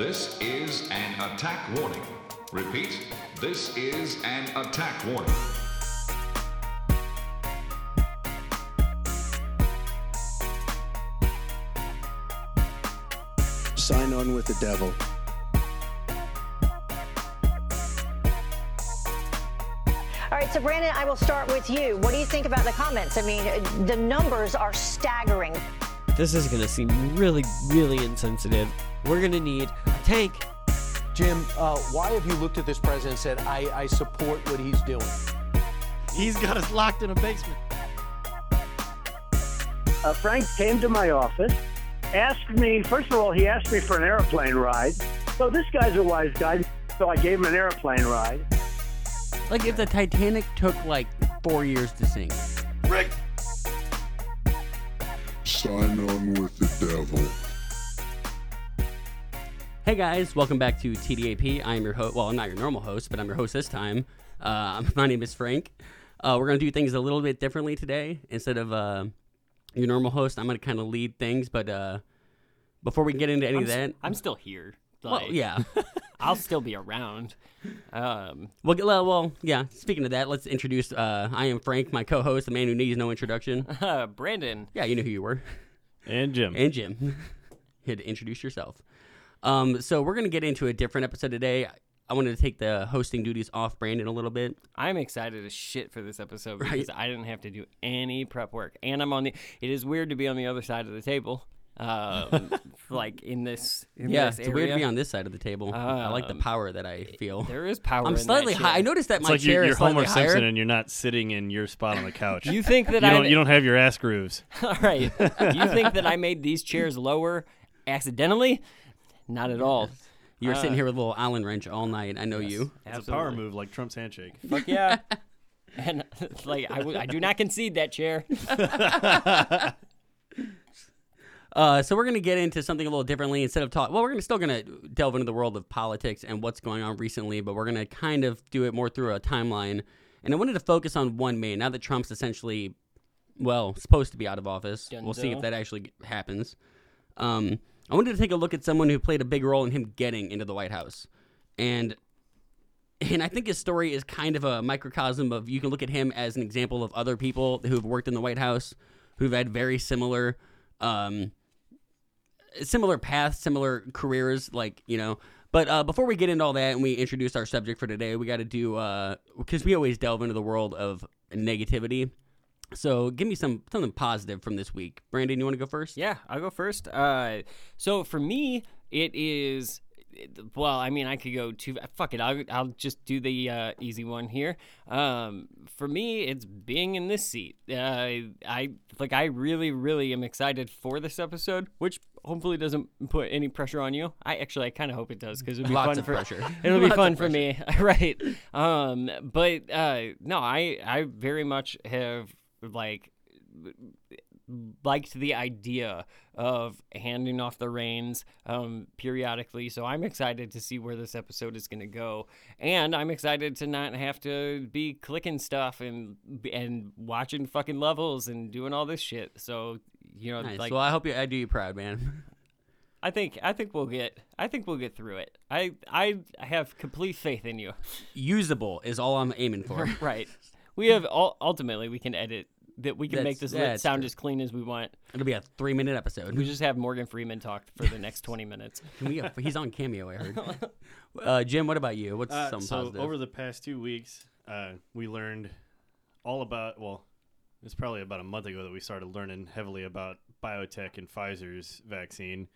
This is an attack warning. Repeat, this is an attack warning. Sign on with the devil. All right, so Brandon, I will start with you. What do you think about the comments? I mean, the numbers are staggering. This is going to seem really, really insensitive. We're going to need a tank. Jim, why have you looked at this president and said, I support what he's doing? He's got us locked in a basement. Frank came to my office, asked me, first of all, he asked me for an airplane ride. So this guy's a wise guy, so I gave him an airplane ride. Like if the Titanic took like 4 years to sink. Rick! Sign on with the devil. Hey guys, welcome back to TDAP. I'm your host, well, I'm not your normal host, but I'm your host this time. My name is Frank. We're going to do things a little bit differently today. Instead of your normal host, I'm going to kind of lead things, but before we get into any of that... I'm still here. Like, well, yeah. I'll still be around. Yeah, speaking of that, let's introduce... I am Frank, my co-host, the man who needs no introduction. Brandon. Yeah, you knew who you were. And Jim. And Jim. You had to introduce yourself. So we're going to get into a different episode today. I wanted to take the hosting duties off Brandon a little bit. I'm excited as shit for this episode because I didn't have to do any prep work. And I'm on the... It is weird to be on the other side of the table. Like in this area. It's weird to be on this side of the table. I like the power that I feel. There is power. I'm slightly high. I noticed that it's my like chair is slightly higher. You're Homer Simpson and you're not sitting in your spot on the couch. You think that you don't have your ass grooves. All right. You think that I made these chairs lower accidentally? Not at all. You were sitting here with a little Allen wrench all night. I know you. It's a power move like Trump's handshake. Fuck yeah. And I do not concede that chair. So we're going to get into something a little differently. Instead of talk, well, we're still going to delve into the world of politics and what's going on recently, but we're going to kind of do it more through a timeline. And I wanted to focus on one man. Now that Trump's essentially, well, supposed to be out of office, we'll see if that actually happens. I wanted to take a look at someone who played a big role in him getting into the White House. And I think his story is kind of a microcosm of, you can look at him as an example of other people who've worked in the White House, who've had very similar, similar paths, similar careers, like, you know. But before we get into all that and we introduce our subject for today, we got to do, because we always delve into the world of negativity. So give me something positive from this week. Brandon, you want to go first? Yeah, I'll go first. So for me, it is, well, I mean, I could go to, fuck it, I'll just do the easy one here. For me, it's being in this seat. I really, really am excited for this episode, which hopefully doesn't put any pressure on you. I kind of hope it does, because it'll be fun for pressure. It'll be fun for me, right? No, I very much have liked the idea of handing off the reins periodically. So I'm excited to see where this episode is going to go. And I'm excited to not have to be clicking stuff and watching fucking levels and doing all this shit. So, you know, nice. Well, I do you proud, man. I think we'll get through it. I have complete faith in you. Usable is all I'm aiming for. Right. We have ultimately we can edit that. We can make this sound as clean as we want. It'll be a 3-minute episode. We just have Morgan Freeman talk for the next 20 minutes. He's on Cameo, I heard. Jim, what about you? What's something positive? Over the past 2 weeks, we learned all about, well, it's probably about a month ago that we started learning heavily about biotech and Pfizer's vaccine.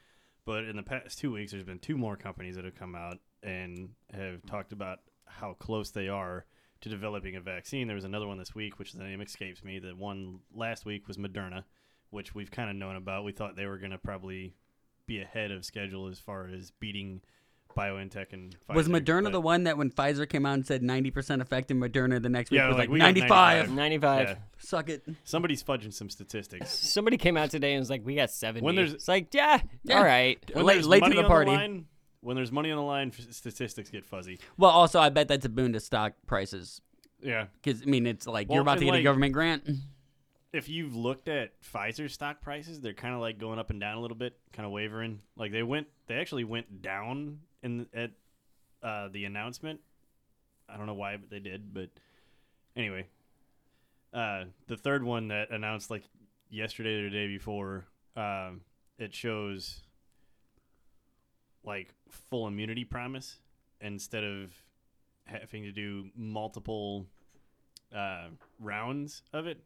But in the past 2 weeks, there's been two more companies that have come out and have talked about how close they are to developing a vaccine. There was another one this week, which the name escapes me. The one last week was Moderna, which we've kind of known about. We thought they were going to probably be ahead of schedule as far as beating BioNTech and Pfizer. Was Moderna the one that when Pfizer came out and said 90% effective, Moderna the next week was like 95? 95. Yeah. Suck it. Somebody's fudging some statistics. Somebody came out today and was like, we got 70. It's like, yeah, all right. Late to the party. When there's money on the line, statistics get fuzzy. Well, also, I bet that's a boon to stock prices. Yeah. Because, I mean, it's like you're about to get a government grant. if you've looked at Pfizer stock prices, they're kind of like going up and down a little bit, kind of wavering. Like they actually went down at the announcement. I don't know why, but they did. But anyway, the third one that announced like yesterday or the day before, it shows like full immunity promise instead of having to do multiple rounds of it,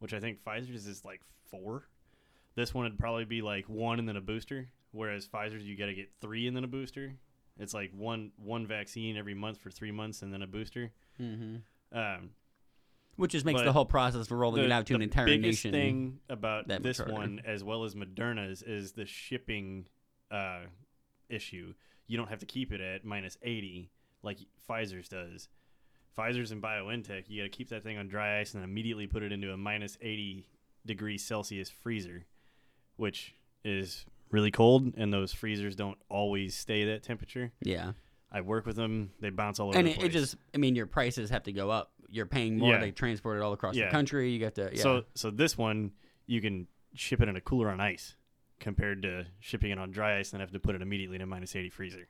which I think Pfizer's is like 4. This one would probably be like 1 and then a booster, whereas Pfizer's you got to get 3 and then a booster. It's like one vaccine every month for 3 months and then a booster. Mm-hmm. Which just makes the whole process for rolling it out to an entire nation. The biggest thing about this one, as well as Moderna's, is the shipping issue. You don't have to keep it at minus 80 like Pfizer's does. Pfizer's and BioNTech, you got to keep that thing on dry ice and then immediately put it into a minus 80 degrees Celsius freezer, which is really cold, and those freezers don't always stay that temperature. Yeah. I work with them. They bounce all over the place. And it just, I mean, your prices have to go up. You're paying more. Yeah. They transport it all across the country. You got to, yeah. So this one, you can ship it in a cooler on ice compared to shipping it on dry ice and have to put it immediately in a minus 80 freezer.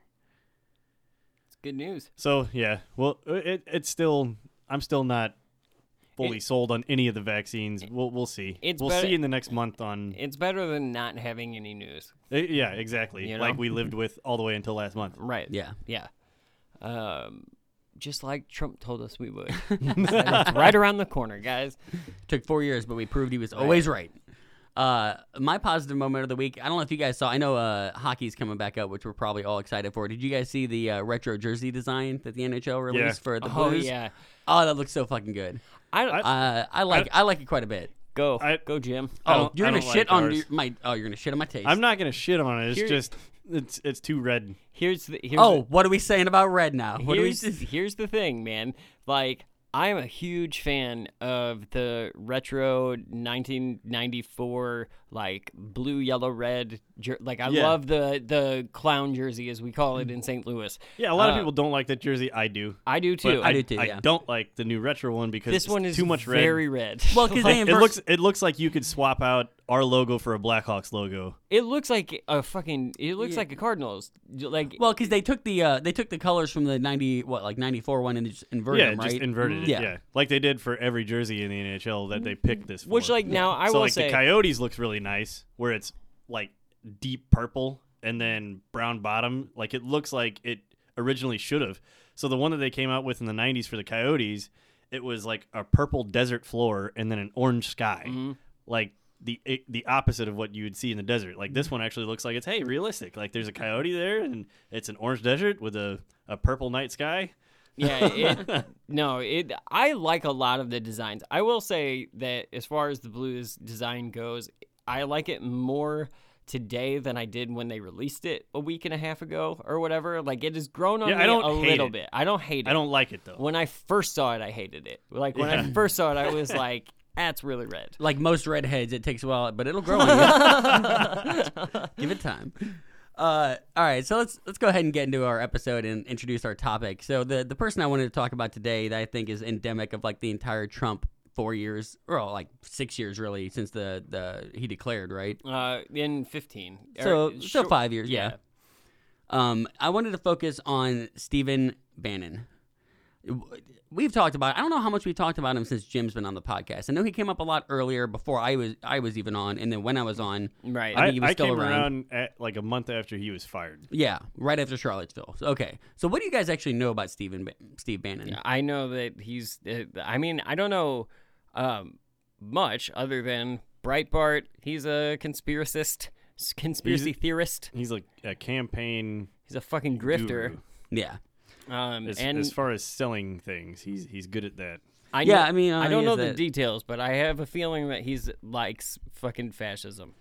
It's good news. So, yeah. Well, it's still, I'm still not fully sold on any of the vaccines. We'll see. We'll see in the next month on... It's better than not having any news. Yeah, exactly. You know? Like we lived with all the way until last month. Right. Yeah. Yeah. Just like Trump told us we would. It's right around the corner, guys. Took 4 years, but we proved he was always right. My positive moment of the week, I don't know if you guys saw, I know hockey's coming back up, which we're probably all excited for. Did you guys see the retro jersey design that the NHL released for the Blues? Oh, yeah. Oh, that looks so fucking good. I like it quite a bit. Go, Jim. Oh, you're going to shit on my... Oh, you're going to shit on my taste. I'm not going to shit on it. It's just... It's too red. What are we saying about red now? Here's the thing, man. Like, I'm a huge fan of the retro 1994 like blue, yellow, red. Love the clown jersey, as we call it in St. Louis. Yeah, a lot of people don't like that jersey. I do. I do too. I don't like the new retro one because this one is too much red. Very red. Well, because it looks like you could swap out our logo for a Blackhawks logo. It looks like a fucking. It looks like a Cardinals. Like well, because they took the colors from the 94 one and just inverted them, right? Yeah, just inverted it. Yeah, like they did for every jersey in the NHL that they picked this. Which for. Like now I will say the Coyotes looks really nice where it's like deep purple and then brown bottom. Like it looks like it originally should have. So the one that they came out with in the 90s for the Coyotes, it was like a purple desert floor and then an orange sky. Mm-hmm. Like. The opposite of what you would see in the desert. Like this one actually looks like it's realistic. Like there's a coyote there and it's an orange desert with a purple night sky. Yeah, I like a lot of the designs. I will say that as far as the Blues design goes, I like it more today than I did when they released it a week and a half ago or whatever. Like it has grown on me a little bit. I don't hate it. I don't like it though. When I first saw it, I hated it. Like when I first saw it, I was like. That's really red. Like most redheads, it takes a while, but it'll grow on you. Give it time. All right, so let's go ahead and get into our episode and introduce our topic. So the person I wanted to talk about today that I think is endemic of like the entire Trump 4 years, or like 6 years really, since the he declared, right? In 15. So 5 years, yeah. I wanted to focus on Stephen Bannon. We've talked about it. I don't know how much we've talked about him since Jim's been on the podcast. I know he came up a lot earlier before I was even on, and then when I was on, right? I think he was still around at like a month after he was fired. Yeah, right after Charlottesville. Okay, so what do you guys actually know about Steve Bannon? Yeah, I know that he's. I mean, I don't know much other than Breitbart. He's a conspiracy theorist. He's like a campaign. He's a fucking grifter. Guru. Yeah. As far as selling things, he's good at that. I don't know the details, but I have a feeling that he likes fucking fascism.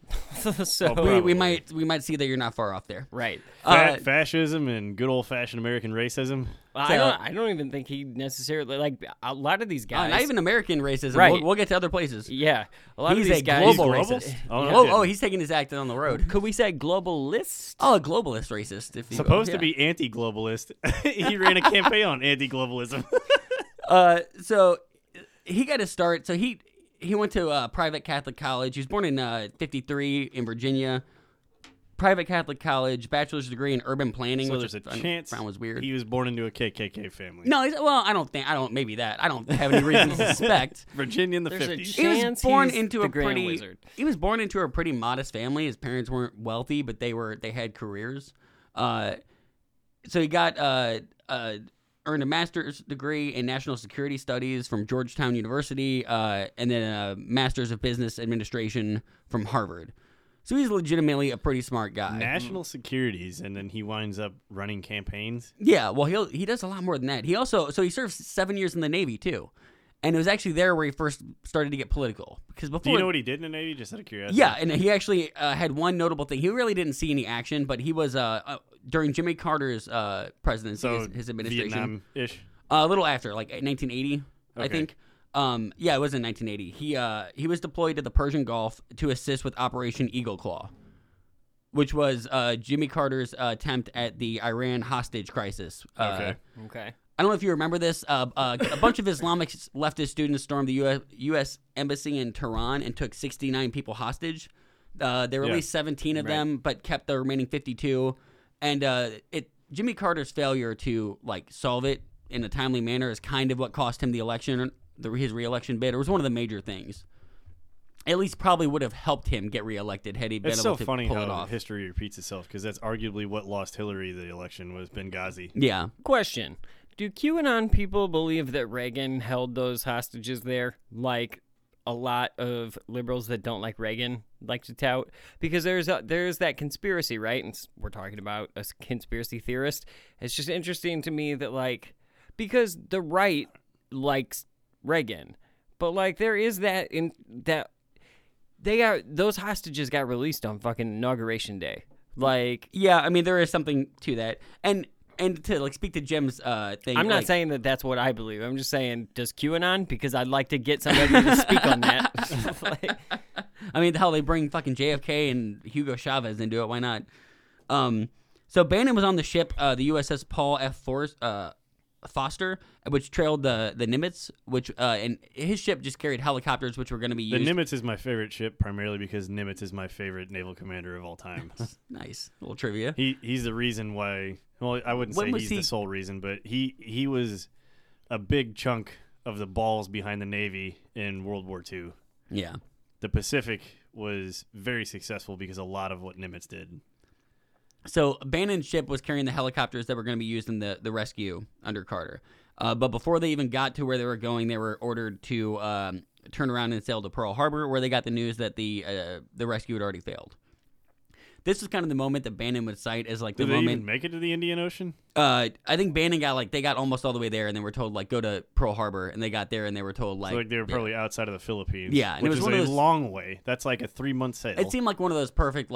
So we might see that you're not far off there, right? Fascism and good old fashioned American racism. Well, so, I don't even think he necessarily like a lot of these guys. Not even American racism. Right. We'll get to other places. Yeah, a lot of these guys. He's global racist. Oh, he's taking his act on the road. Could we say globalist? Oh, a globalist racist. If supposed to be anti-globalist. He ran a campaign on anti-globalism. So he got to start. So he He went to a private Catholic college. He was born in 53 in Virginia. Private Catholic college, bachelor's degree in urban planning. So there's a chance was weird. He was born into a KKK family. No, well, I don't. Maybe that. I don't have any reason to suspect. Virginia in the 50s. He was born into a pretty modest family. His parents weren't wealthy, but they had careers. So he got earned a master's degree in national security studies from Georgetown University, and then a master's of business administration from Harvard. So he's legitimately a pretty smart guy. National securities, and then he winds up running campaigns? Yeah, well, he does a lot more than that. He also, so he served 7 years in the Navy, too. And it was actually there where he first started to get political. Because before, do you know what he did in the Navy, just out of curiosity? Yeah, and he actually had one notable thing. He really didn't see any action, but he was, during Jimmy Carter's presidency, so his administration. Vietnam-ish? A little after, like 1980, okay. I think. Yeah, it was in 1980. He was deployed to the Persian Gulf to assist with Operation Eagle Claw, which was Jimmy Carter's attempt at the Iran hostage crisis. Okay. I don't know if you remember this. A bunch of Islamic leftist students stormed the U.S. Embassy in Tehran and took 69 people hostage. They released 17 of them, but kept the remaining 52. And Jimmy Carter's failure to solve it in a timely manner is kind of what cost him the election. His re-election bid, it was one of the major things. At least probably would have helped him get reelected had he been able to pull it off. It's so funny how history repeats itself, because that's arguably what lost Hillary the election, was Benghazi. Yeah. Question. Do QAnon people believe that Reagan held those hostages there, like a lot of liberals that don't like Reagan like to tout? Because there's that conspiracy, right? And we're talking about a conspiracy theorist. It's just interesting to me that, because the right likes Reagan, but there is that in that they got those hostages got released on fucking Inauguration Day. Yeah, I mean there is something to that, and to speak to Jim's thing. I'm not saying that that's what I believe. I'm just saying, does QAnon? Because I'd like to get somebody to speak on that. I mean, hell, they bring fucking JFK and Hugo Chavez into it. Why not? So Bannon was on the ship, the USS Paul F. Foster, which trailed the Nimitz, which and his ship just carried helicopters, which were going to be used. The Nimitz is my favorite ship, primarily because Nimitz is my favorite naval commander of all time. Nice little trivia. He's the reason why. Well, I wouldn't say he's the sole reason, but he was a big chunk of the balls behind the Navy in World War II. Yeah, the Pacific was very successful because a lot of what Nimitz did. So Bannon's ship was carrying the helicopters that were going to be used in the rescue under Carter. But before they even got to where they were going, they were ordered to turn around and sail to Pearl Harbor, where they got the news that the rescue had already failed. This was kind of the moment that Bannon would cite as the moment. Did they even make it to the Indian Ocean? I think Bannon got they got almost all the way there, and then were told go to Pearl Harbor, and they got there and they were told they were probably outside of the Philippines. Yeah, and which it was one of those long way. That's a 3-month sail. It seemed like one of those perfect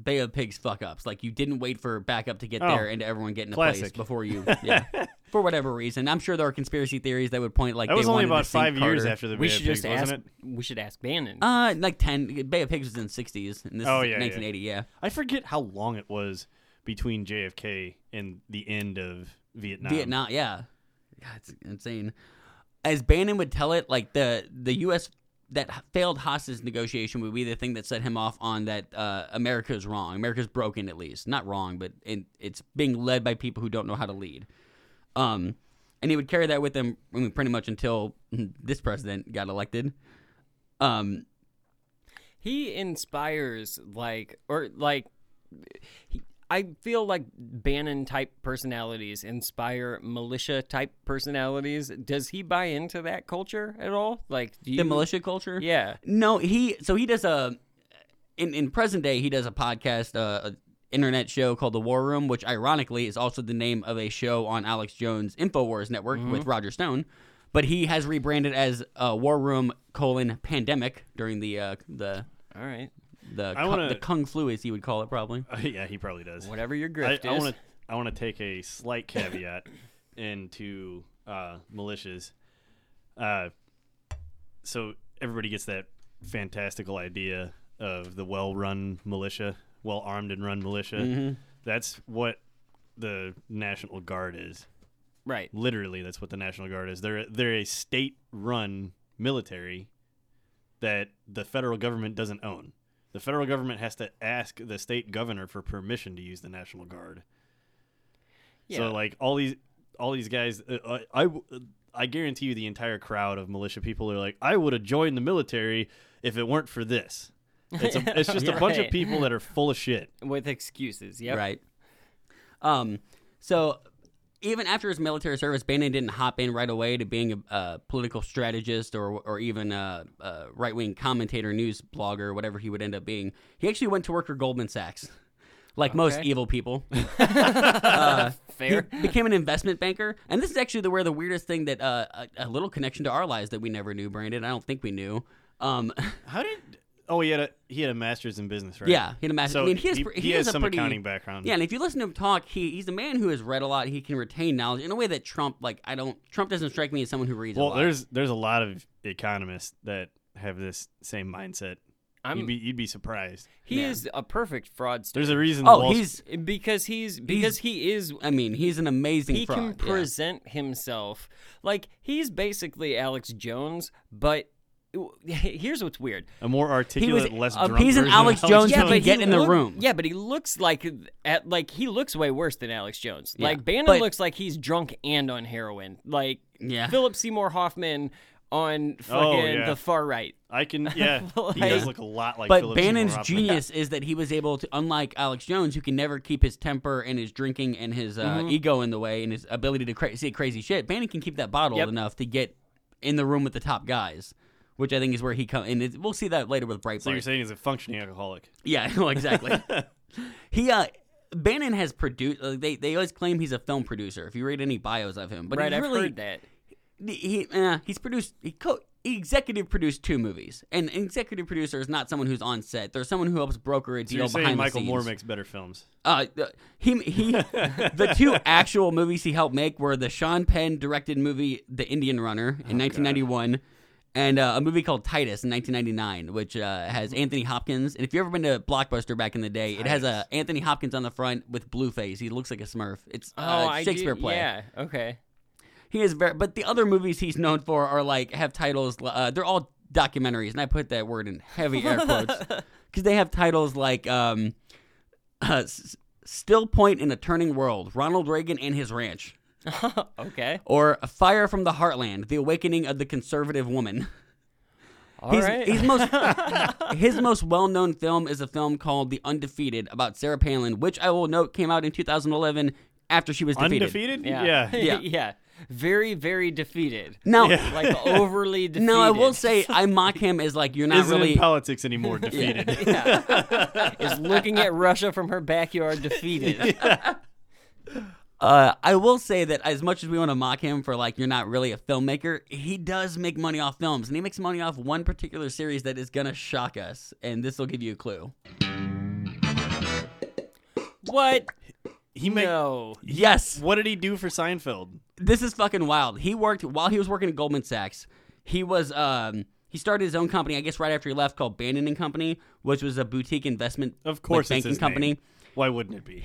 Bay of Pigs fuck ups. You didn't wait for backup to get there and to everyone get in a place before you. Yeah, for whatever reason. I'm sure there are conspiracy theories that would point that was only about 5 years after the Bay of Pigs, wasn't it? We should ask Bannon. 10. Bay of Pigs was in the 60s, and this is 1980. Yeah, I forget how long it was between JFK and the end of Vietnam. God, it's insane. As Bannon would tell it, the U.S. that failed hostage negotiation would be the thing that set him off on that America's wrong. America's broken, at least. Not wrong, but it's being led by people who don't know how to lead. And he would carry that with him pretty much until this president got elected. He inspires, I feel like Bannon-type personalities inspire militia-type personalities. Does he buy into that culture at all? The militia culture? Yeah. No, he does in present day, he does a podcast, an internet show called The War Room, which ironically is also the name of a show on Alex Jones' Infowars network with Roger Stone. But he has rebranded as War Room :Pandemic during the all right. The Kung Flu, as he would call it, probably. Yeah, he probably does. Whatever your grift is. I want to take a slight caveat into militias. So everybody gets that fantastical idea of the well-run militia, well-armed and run militia. Mm-hmm. That's what the National Guard is. Right. Literally, that's what the National Guard is. They're a state-run military that the federal government doesn't own. The federal government has to ask the state governor for permission to use the National Guard. Yeah. So, like, all these guys, I guarantee you the entire crowd of militia people are like, I would have joined the military if it weren't for this. It's just a bunch of people that are full of shit. With excuses, yep. Right. So even after his military service, Bannon didn't hop in right away to being a political strategist or even a right-wing commentator, news blogger, whatever he would end up being. He actually went to work for Goldman Sachs, like most evil people. Fair. He became an investment banker. And this is actually where the weirdest thing that a little connection to our lives that we never knew, Brandon. I don't think we knew. How did... Oh, he had a master's in business, right? Yeah, he had a master's. So I mean, he has some accounting background. Yeah, and if you listen to him talk, he's a man who has read a lot. He can retain knowledge in a way that Trump doesn't strike me as someone who reads a lot. Well, there's a lot of economists that have this same mindset. You'd be surprised. He is a perfect fraudster. There's a reason. Because he is. I mean, he's an amazing. He fraud. Can present himself like he's basically Alex Jones, but. Here's what's weird. A more articulate, less drunk version. He's an Alex Jones who can get in the room. Yeah, but he looks like he looks way worse than Alex Jones. Yeah. Like Bannon looks like he's drunk and on heroin. Like Philip Seymour Hoffman on the far right. He does look a lot like Philip Seymour Hoffman. But Bannon's genius is that he was able to, unlike Alex Jones, who can never keep his temper and his drinking and his ego in the way and his ability to say crazy shit, Bannon can keep that bottled enough to get in the room with the top guys. Which I think is where he comes, and we'll see that later with Breitbart. So you're saying he's a functioning alcoholic? Yeah, well, exactly. Bannon has produced. They always claim he's a film producer. If you read any bios of him, but I've heard that he's produced. He executive produced 2 movies, and an executive producer is not someone who's on set. There's someone who helps broker a deal behind the scenes. Michael Moore makes better films. He the 2 actual movies he helped make were the Sean Penn directed movie The Indian Runner in 1991. God. And a movie called Titus in 1999, which has Anthony Hopkins. And if you've ever been to Blockbuster back in the day, Titus. It has Anthony Hopkins on the front with Blueface. He looks like a Smurf. It's a Shakespeare play. Yeah, okay. He is very. But the other movies he's known for are have titles. They're all documentaries, and I put that word in heavy air quotes because they have titles like "Still Point in a Turning World," Ronald Reagan and His Ranch. Okay. Or Fire from the Heartland, The Awakening of the Conservative Woman. His most well-known film is a film called The Undefeated about Sarah Palin, which I will note came out in 2011 after she was defeated. Undefeated? Yeah. Very, very defeated. Overly defeated. Now, I will say, I mock him as you're not Isn't really in politics anymore. Defeated. Is looking at Russia from her backyard defeated. Yeah. I will say that as much as we want to mock him for you're not really a filmmaker, he does make money off films, and he makes money off one particular series that is gonna shock us, and this will give you a clue. What? Yes. What did he do for Seinfeld? This is fucking wild. While he was working at Goldman Sachs, he started his own company, I guess right after he left, called Bannon & Company, which was a boutique investment banking company. Name. Why wouldn't it be?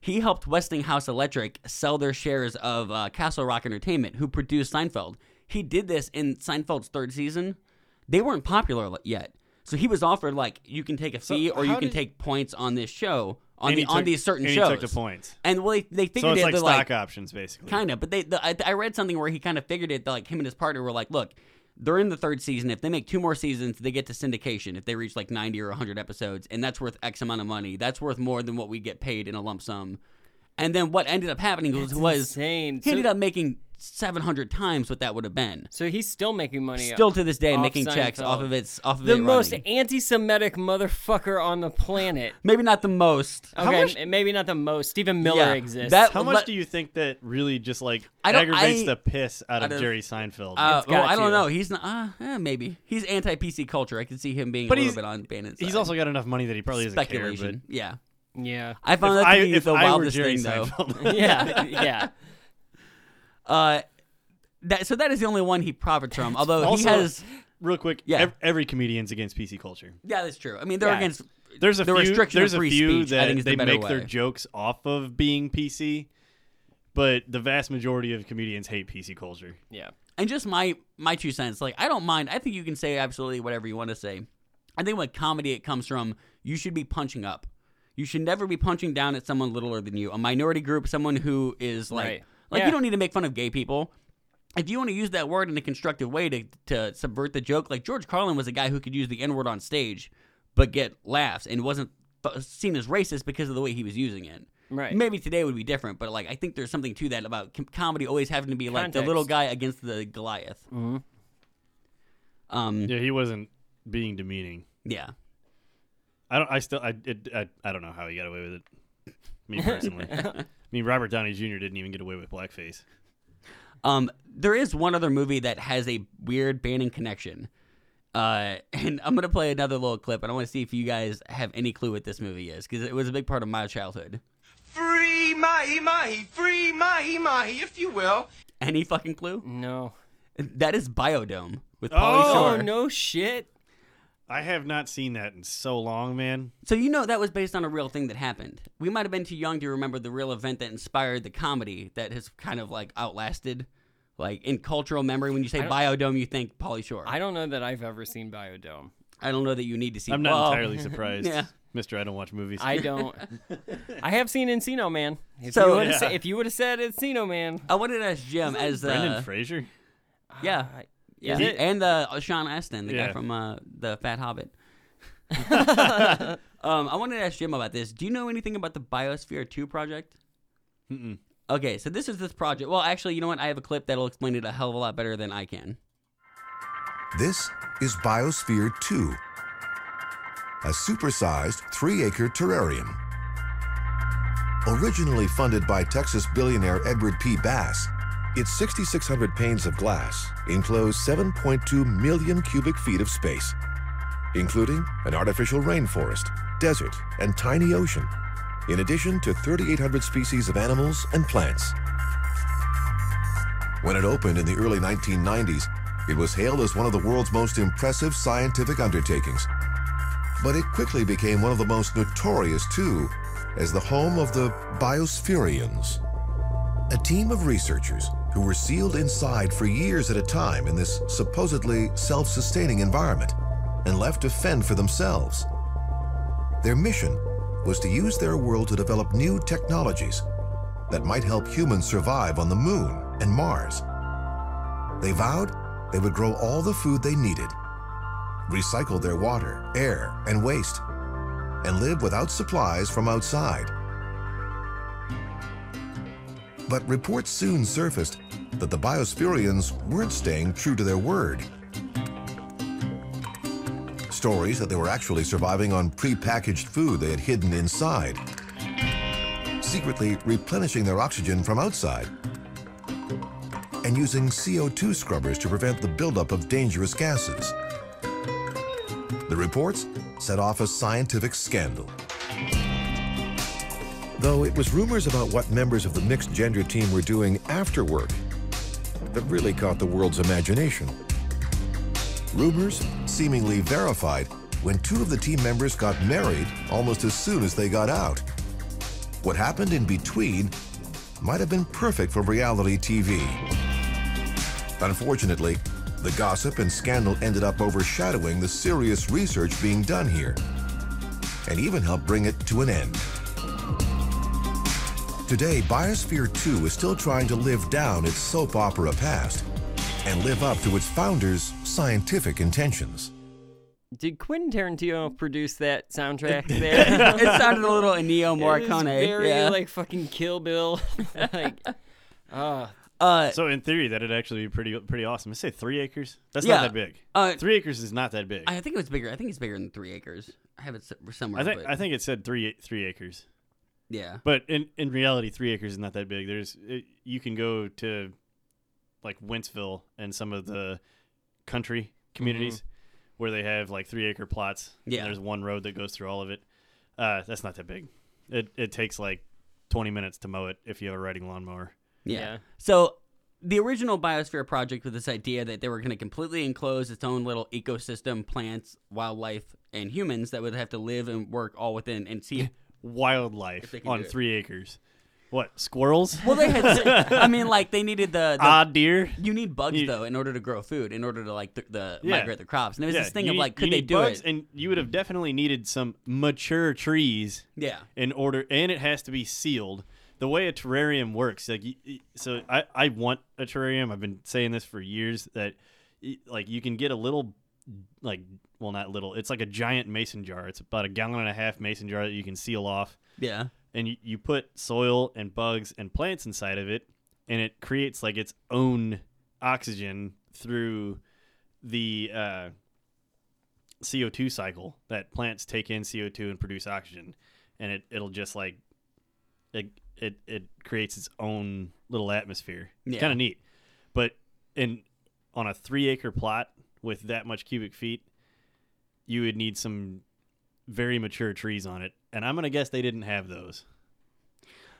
He helped Westinghouse Electric sell their shares of Castle Rock Entertainment, who produced Seinfeld. He did this in Seinfeld's 3rd season. They weren't popular yet. So he was offered, you can take a fee or you can take points on this show, on these certain shows. He took the points. And they figured so it's like stock options, basically. Kind of. But I read something where he kind of figured it, him and his partner were look, they're in the 3rd season. If they make 2 more seasons, they get to syndication if they reach 90 or 100 episodes, and that's worth X amount of money. That's worth more than what we get paid in a lump sum. And then what ended up happening was insane. He ended up making 700 times what that would have been. So he's still making money. Still to this day making checks off of it. The most anti-Semitic motherfucker on the planet. Maybe not the most. Okay, maybe not the most. Stephen Miller exists. How much do you think that really just aggravates the piss out of Jerry Seinfeld? I don't know. He's not. Maybe he's anti-PC culture. I can see him being a little bit on Bannon's side. He's also got enough money that he probably doesn't care. But yeah. Yeah. I found that to be the wildest thing, Seinfeld. Though. Yeah. So that is the only one he profits from. Although also, he has, real quick, every comedian's against PC culture. Yeah, that's true. I mean, they're against. There's a few. Restriction there's of free a few speech, that I think is they the make way. Their jokes off of being PC, but the vast majority of comedians hate PC culture. Yeah, And just my 2 cents, like, I don't mind. I think you can say absolutely whatever you want to say. I think what comedy it comes from, you should be punching up. You should never be punching down at someone littler than you. A minority group, someone who is like, right. Like yeah. You don't need to make fun of gay people. If you want to use that word in a constructive way to subvert the joke, like George Carlin was a guy who could use the N-word on stage but get laughs and wasn't seen as racist because of the way he was using it. Right. Maybe today would be different, but like I think there's something to that about comedy always having to be context. Like the little guy against the Goliath. Mm-hmm. Yeah, he wasn't being demeaning. Yeah. I don't know how he got away with it. Me personally. I mean, Robert Downey Jr. didn't even get away with blackface. There is one other movie that has a weird Bannon connection. And I'm going to play another little clip, and I want to see if you guys have any clue what this movie is, because it was a big part of my childhood. Free mahi mahi, free mahi mahi, if you will. Any fucking clue? No. That is Biodome with Pauly Shore. Oh, no shit. I have not seen that in so long, man. So you know that was based on a real thing that happened. We might have been too young to remember the real event that inspired the comedy that has kind of like outlasted, like in cultural memory. When you say Biodome, you think Pauly Shore. I don't know that I've ever seen Biodome. I don't know that you need to see. I'm not entirely surprised, yeah. Mister. I don't watch movies. I don't. I have seen Encino Man. If you would have said Encino Man, I wanted to ask Jim as Brendan Fraser. Yeah. Yeah, and Sean Astin, the guy from The Fat Hobbit. I wanted to ask Jim about this. Do you know anything about the Biosphere 2 project? Mm-mm. Okay, so this is this project. Well, actually, you know what? I have a clip that'll explain it a hell of a lot better than I can. This is Biosphere 2, a supersized 3-acre terrarium. Originally funded by Texas billionaire Edward P. Bass, its 6,600 panes of glass enclose 7.2 million cubic feet of space, including an artificial rainforest, desert, and tiny ocean, in addition to 3,800 species of animals and plants. When it opened in the early 1990s, it was hailed as one of the world's most impressive scientific undertakings. But it quickly became one of the most notorious, too, as the home of the Biospherians, a team of researchers who were sealed inside for years at a time in this supposedly self-sustaining environment and left to fend for themselves. Their mission was to use their world to develop new technologies that might help humans survive on the moon and Mars. They vowed they would grow all the food they needed, recycle their water, air, and waste, and live without supplies from outside. But reports soon surfaced that the Biospherians weren't staying true to their word. Stories that they were actually surviving on pre-packaged food they had hidden inside, secretly replenishing their oxygen from outside, and using CO2 scrubbers to prevent the buildup of dangerous gases. The reports set off a scientific scandal. Though it was rumors about what members of the mixed gender team were doing after work that really caught the world's imagination. Rumors seemingly verified when two of the team members got married almost as soon as they got out. What happened in between might have been perfect for reality TV. Unfortunately, the gossip and scandal ended up overshadowing the serious research being done here, and even helped bring it to an end. Today, Biosphere 2 is still trying to live down its soap opera past and live up to its founders' scientific intentions. Did Quentin Tarantino produce that soundtrack there? It sounded a little Ennio Morricone. It was very, like, fucking Kill Bill. So in theory, that'd actually be pretty awesome. I say 3 acres. That's not that big. 3 acres is not that big. I think it was bigger. I think it's bigger than 3 acres. I have it somewhere. I think it said three acres. Yeah, but in reality, 3 acres is not that big. You can go to like Wentzville and some of the country communities where they have like 3 acre plots. Yeah, and there's one road that goes through all of it. That's not that big. It takes like 20 minutes to mow it if you have a riding lawnmower. Yeah. So the original Biosphere project was this idea that they were going to completely enclose its own little ecosystem, plants, wildlife, and humans that would have to live and work all within and see. Wildlife on 3 acres. What, squirrels? Well, they had. I mean, like they needed the odd deer. You need bugs though in order to grow food, in order to like migrate the crops. And it was this thing of like, could they do bugs, it? And you would have definitely needed some mature trees. Yeah. In order, and it has to be sealed. The way a terrarium works, like, so I want a terrarium. I've been saying this for years that, like, you can get a little, like, well, not little. It's like a giant mason jar. It's about 1.5 gallon mason jar that you can seal off. Yeah. And you put soil and bugs and plants inside of it, and it creates like its own oxygen through the CO2 cycle that plants take in CO2 and produce oxygen. And it'll just like, it creates its own little atmosphere. Yeah. Kind of neat. But on a 3-acre plot with that much cubic feet, you would need some very mature trees on it. And I'm going to guess they didn't have those.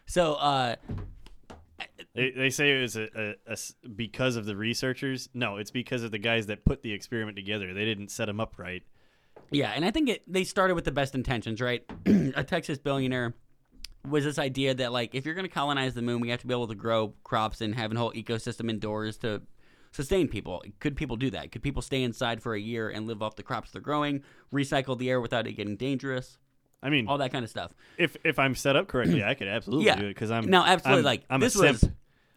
So, they say it was because of the researchers. No, it's because of the guys that put the experiment together. They didn't set them up right. Yeah, and I think they started with the best intentions, right? A Texas billionaire was this idea that, like, if you're going to colonize the moon, we have to be able to grow crops and have a whole ecosystem indoors to sustain people. Could people do that? Could people stay inside for a year and live off the crops they're growing, recycle the air without it getting dangerous? I mean, all that kind of stuff. If I'm set up correctly, I could absolutely do it because I'm a simp.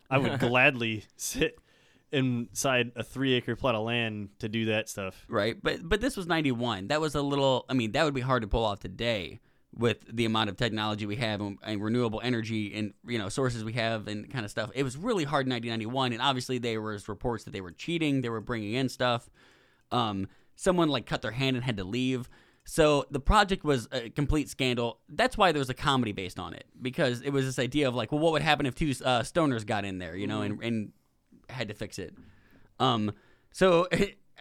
I would gladly sit inside a 3-acre plot of land to do that stuff. Right, but this was 91. That was a little. I mean, that would be hard to pull off today with the amount of technology we have and renewable energy and sources we have and kind of stuff. It was really hard in 1991, and obviously there was reports that they were cheating. They were bringing in stuff. Someone like cut their hand and had to leave. So the project was a complete scandal. That's why there was a comedy based on it, because it was this idea of like, well, what would happen if two stoners got in there, and had to fix it. So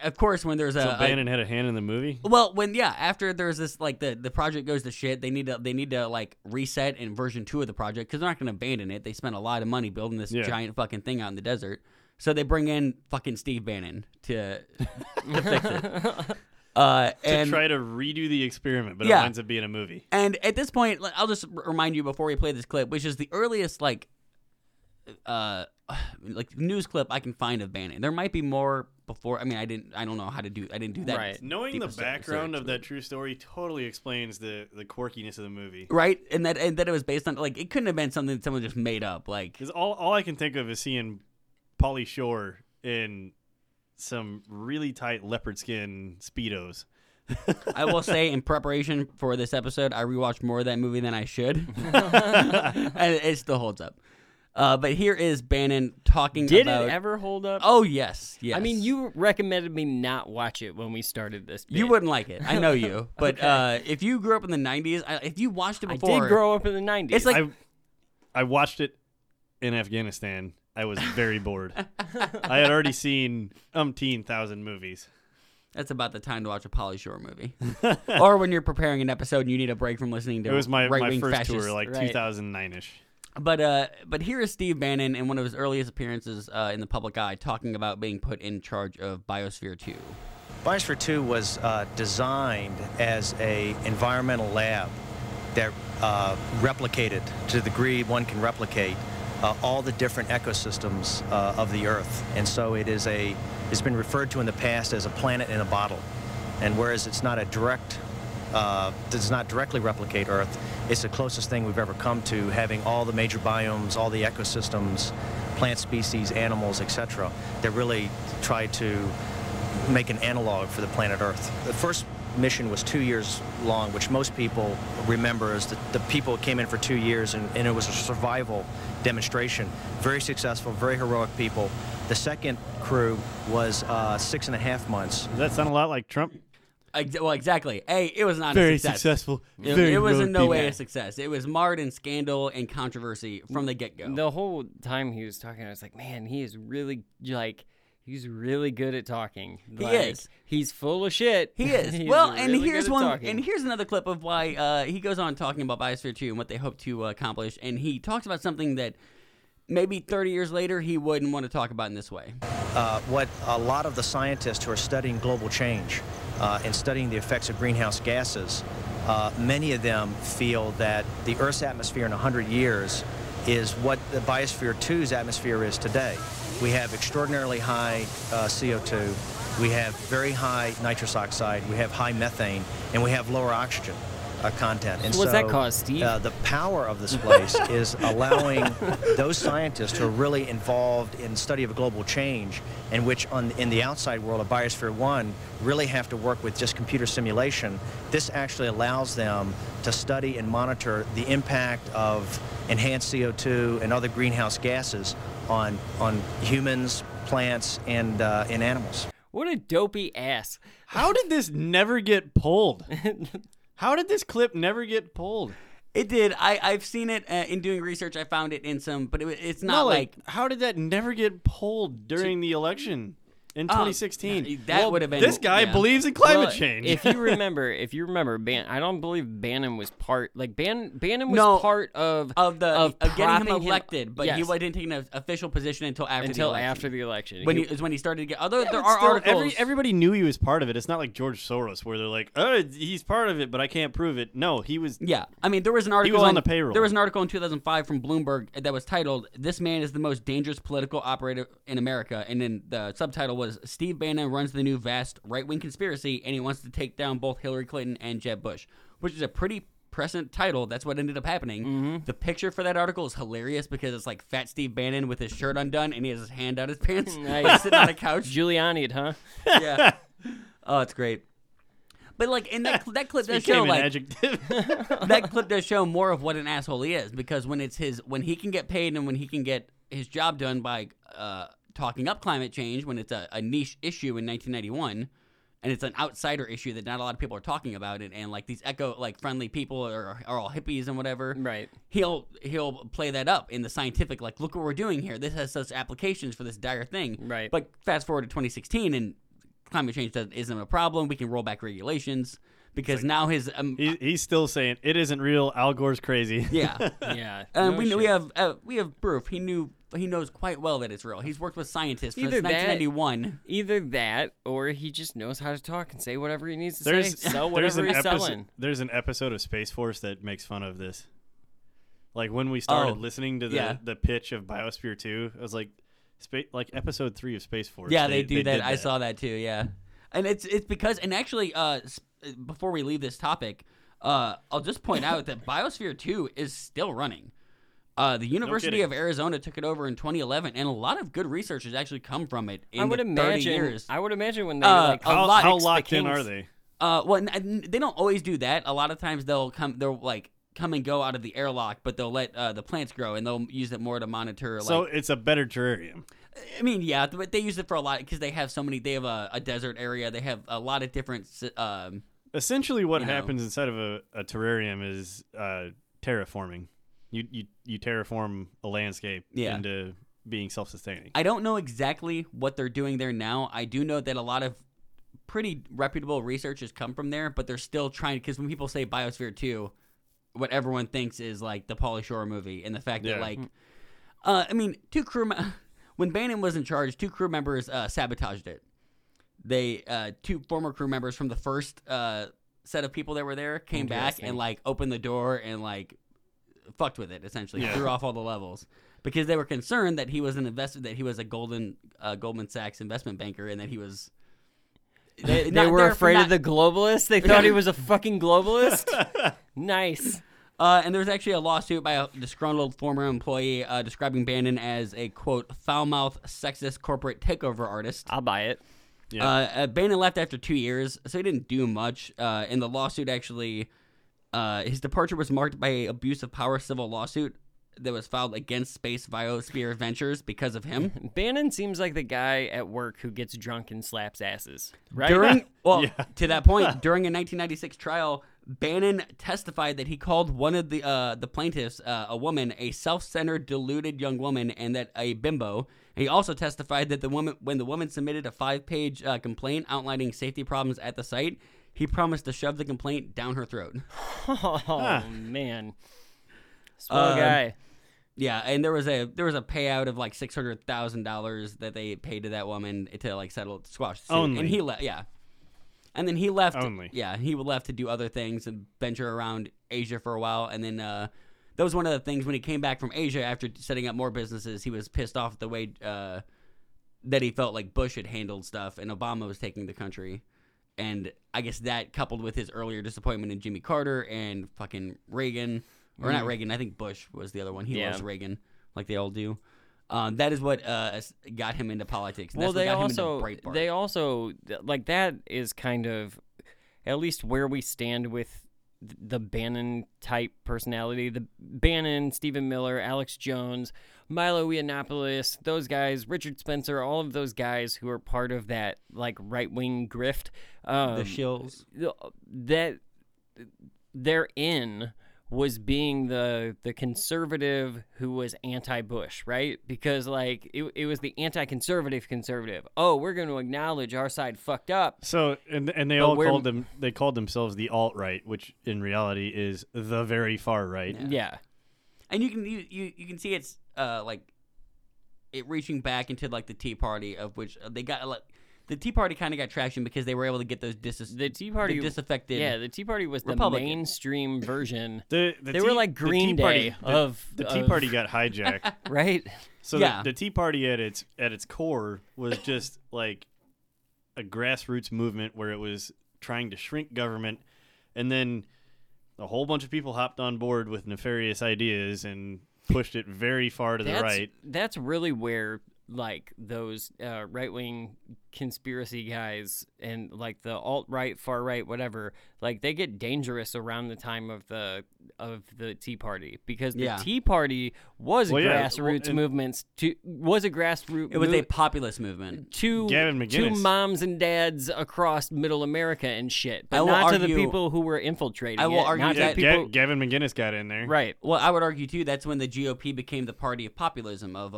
of course, when there's so Bannon had a hand in the movie. Well, after there's this like the project goes to shit, they need to like reset in version 2 of the project because they're not going to abandon it. They spent a lot of money building this giant fucking thing out in the desert, so they bring in fucking Steve Bannon to fix it. To try to redo the experiment, but it winds up being a movie. And at this point, I'll just remind you before we play this clip, which is the earliest like news clip I can find of Bannon. There might be more before. I mean, I didn't do that. Right. Knowing the background of that true story totally explains the quirkiness of the movie. Right, and that it was based on like it couldn't have been something that someone just made up. Like, because all I can think of is seeing Pauly Shore in some really tight leopard skin Speedos. I will say, in preparation for this episode, I rewatched more of that movie than I should. And it still holds up. But here is Bannon talking about... Did it ever hold up? Oh, yes. I mean, you recommended me not watch it when we started this bit. You wouldn't like it. I know you. But if you grew up in the 90s, if you watched it before... I did grow up in the 90s. It's like... I watched it in Afghanistan. I was very bored. I had already seen umpteen thousand movies. That's about the time to watch a Pauly Shore movie. Or when you're preparing an episode and you need a break from listening to right-wing fascists. It was my first tour, like 2009-ish. But here is Steve Bannon in one of his earliest appearances in the public eye talking about being put in charge of Biosphere 2. Biosphere 2 was designed as an environmental lab that replicated to the degree one can replicate all the different ecosystems of the Earth, and so it's been referred to in the past as a planet in a bottle. And whereas it's not does not directly replicate Earth, it's the closest thing we've ever come to having all the major biomes, all the ecosystems, plant species, animals, etc., that really try to make an analog for the planet Earth. The first mission was 2 years long, which most people remember as the people came in for 2 years, and it was a survival demonstration. Very successful, very heroic people. The second crew was 6.5 months. Does that sound a lot like Trump? Well, exactly. Hey, it was not a success. Successful. It was in no way a success. It was marred in scandal and controversy from the get-go. The whole time he was talking, I was like, man, he is really, like... He's really good at talking. Like, he is. He's full of shit. He is. Well, really and here's another clip of why he goes on talking about Biosphere 2 and what they hope to accomplish. And he talks about something that maybe 30 years later he wouldn't want to talk about in this way. What a lot of the scientists who are studying global change and studying the effects of greenhouse gases, many of them feel that the Earth's atmosphere in 100 years is what the Biosphere 2's atmosphere is today. We have extraordinarily high CO2, we have very high nitrous oxide, we have high methane, and we have lower oxygen content. And what's that cause, Steve? The power of this place is allowing those scientists who are really involved in study of global change, and which in the outside world of Biosphere 1 really have to work with just computer simulation. This actually allows them to study and monitor the impact of enhanced CO2 and other greenhouse gases on humans, plants, and animals. What a dopey ass. How did this never get pulled? How did this clip never get pulled? It did. I've seen it in doing research. I found it in some, but it's not like... How did that never get pulled during the election in 2016? That would have been... This guy believes in climate change. If you remember, I don't believe Bannon was part... Like, Bannon was part of getting him elected, but yes. He didn't take an official position until after the election. When he started to get... Although there are articles... Everybody knew he was part of it. It's not like George Soros, where they're like, oh, he's part of it, but I can't prove it. No, he was... Yeah. I mean, there was an article... He was on the payroll. There was an article in 2005 from Bloomberg that was titled, "This Man is the Most Dangerous Political Operator in America," and then the subtitle was, "Steve Bannon Runs the New Vast Right-Wing Conspiracy, and He Wants to Take Down Both Hillary Clinton and Jeb Bush," which is a pretty prescient title. That's what ended up happening. Mm-hmm. The picture for that article is hilarious because it's like fat Steve Bannon with his shirt undone, and he has his hand out his pants. Nice. Sitting on a couch. Giuliani'd, huh? Yeah. Oh, it's great. But like, in that clip does show like adjective. That clip does show more of what an asshole he is, because when he can get paid and when he can get his job done by talking up climate change, when it's a niche issue in 1991, and it's an outsider issue that not a lot of people are talking about it, and like these friendly people are all hippies and whatever. Right. He'll play that up in the scientific, like, look what we're doing here. This has such applications for this dire thing. Right. But fast forward to 2016, and climate change isn't a problem. We can roll back regulations. Because now his he's still saying it isn't real. Al Gore's crazy. Yeah, yeah. We have proof. He knows quite well that it's real. He's worked with scientists since 1991. Either that, or he just knows how to talk and say whatever he needs to say. Sell whatever he's selling. There's an episode of Space Force that makes fun of this. Like, when we started listening to the pitch of Biosphere 2, I was like, episode 3 of Space Force. Yeah, they did that. I saw that too. Yeah, and it's because before we leave this topic, I'll just point out that Biosphere 2 is still running. The University of Arizona took it over in 2011, and a lot of good research has actually come from it in 30 years. I would imagine when they how locked in are they? They don't always do that. A lot of times they'll come and go out of the airlock, but they'll let the plants grow, and they'll use it more to monitor. So it's a better terrarium. I mean, yeah, but they use it for a lot because they have so many. They have a desert area. They have a lot of different. Essentially, what happens inside of a terrarium is terraforming. You terraform a landscape into being self-sustaining. I don't know exactly what they're doing there now. I do know that a lot of pretty reputable research has come from there, but they're still trying, because when people say Biosphere 2, what everyone thinks is like the Pauly Shore movie, and the fact that when Bannon was in charge, two crew members sabotaged it. They two former crew members from the first set of people that were there came back and opened the door and fucked with it, essentially. Yeah. Threw off all the levels because they were concerned that he was an investor, that he was a Goldman Sachs investment banker, and that he was. They were afraid of the globalists. They thought he was a fucking globalist. Nice. And there's actually a lawsuit by a disgruntled former employee describing Bannon as a, quote, foul-mouthed, sexist corporate takeover artist. I'll buy it. Yeah. Bannon left after 2 years, so he didn't do much. In the lawsuit, actually, his departure was marked by an abuse of power civil lawsuit that was filed against Space Biosphere Ventures because of him. Bannon seems like the guy at work who gets drunk and slaps asses. Right? To that point, during a 1996 trial, Bannon testified that he called one of the plaintiffs, a woman, a self-centered, deluded young woman, and that a bimbo. He also testified that when the woman submitted a 5-page complaint outlining safety problems at the site, he promised to shove the complaint down her throat. Oh man, small guy. Yeah, and there was a payout of $600,000 that they paid to that woman to settle squash the suit. Only. And he left. Yeah. And then he left. Only. Yeah, he left to do other things and venture around Asia for a while. And then that was one of the things when he came back from Asia after setting up more businesses, he was pissed off at the way that he felt like Bush had handled stuff and Obama was taking the country. And I guess that coupled with his earlier disappointment in Jimmy Carter and fucking Reagan, or not Reagan, I think Bush was the other one. He loves Reagan like they all do. That is what got him into politics. Well, they also like that is kind of at least where we stand with the Bannon type personality. The Bannon, Stephen Miller, Alex Jones, Milo Yiannopoulos, those guys, Richard Spencer, all of those guys who are part of that like right wing grift. The shills that they're in. Was being the conservative who was anti-Bush, right? Because, like, it was the anti-conservative. Oh, we're going to acknowledge our side fucked up. So, and they all called themselves the alt-right, which in reality is the very far right. Yeah. And you can see it's like it reaching back into like the Tea Party, of which they got like. The Tea Party kind of got traction because they were able to get those disaffected. Yeah, the Tea Party was the Republican. Mainstream version. They were like Green Day of the Tea Party got hijacked, right? So the Tea Party at its core was just like a grassroots movement where it was trying to shrink government, and then a whole bunch of people hopped on board with nefarious ideas and pushed it very far to the right. That's really where. Like those right-wing conspiracy guys and like the alt-right, far-right, whatever, like they get dangerous around the time of the Tea Party because the Tea Party was a populist movement to Gavin McGinnis. To moms and dads across middle America and shit, but not to the people who were infiltrating. I will argue that Gavin McGinnis got in there, right? Well, I would argue too that's when the GOP became the party of populism of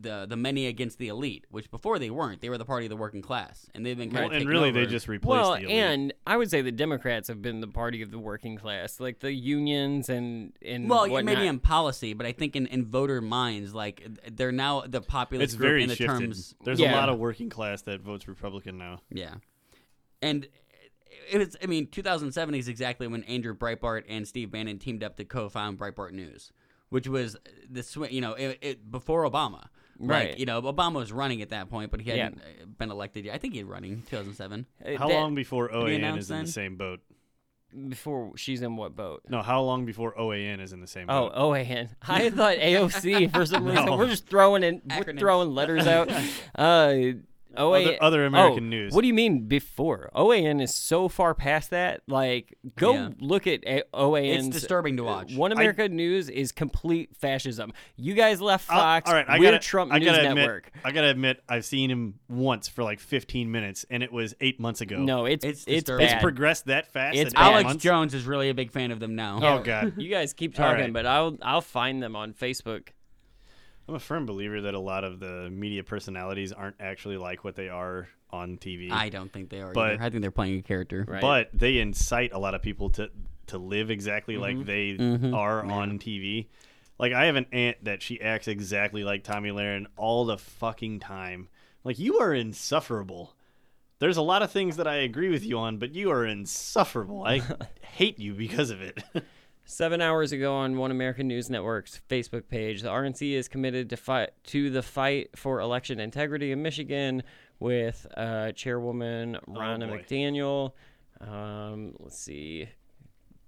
the many against the elite, which before they weren't. They were the party of the working class, and they've been kind of taken over. They just replaced the elite. And I would say the Democrats have been the party of the working class, like the unions and whatnot. Maybe in policy, but I think in voter minds, like they're now the populist group very in the shifted. Terms. There's a lot of working class that votes Republican now. Yeah, and it was. I mean, 2007 is exactly when Andrew Breitbart and Steve Bannon teamed up to co-found Breitbart News. Which was the swing, you know, it before Obama, right? Like, you know, Obama was running at that point, but he hadn't been elected yet. I think he was running 2007. How long before OAN is in the same boat? Before she's in what boat? No, how long before OAN is in the same boat? Oh, OAN. I thought AOC for some reason. We're just throwing letters out. Other American news. What do you mean before? OAN is so far past that. Like, go look at OAN's. It's disturbing to watch. One America News is complete fascism. You guys left Fox. All right, Network. I gotta admit, I've seen him once for like 15 minutes, and it was 8 months ago. No, it's bad. It's progressed that fast. Alex Jones is really a big fan of them now. Yeah. Oh God, you guys keep talking, but I'll find them on Facebook. I'm a firm believer that a lot of the media personalities aren't actually like what they are on TV. I don't think they are either. I think they're playing a character. Right? But they incite a lot of people to live exactly like they are on TV. Like, I have an aunt that she acts exactly like Tommy Lahren all the fucking time. Like, you are insufferable. There's a lot of things that I agree with you on, but you are insufferable. I hate you because of it. 7 hours ago on One American News Network's Facebook page, the RNC is committed to the fight for election integrity in Michigan with Chairwoman Ronna McDaniel. Let's see.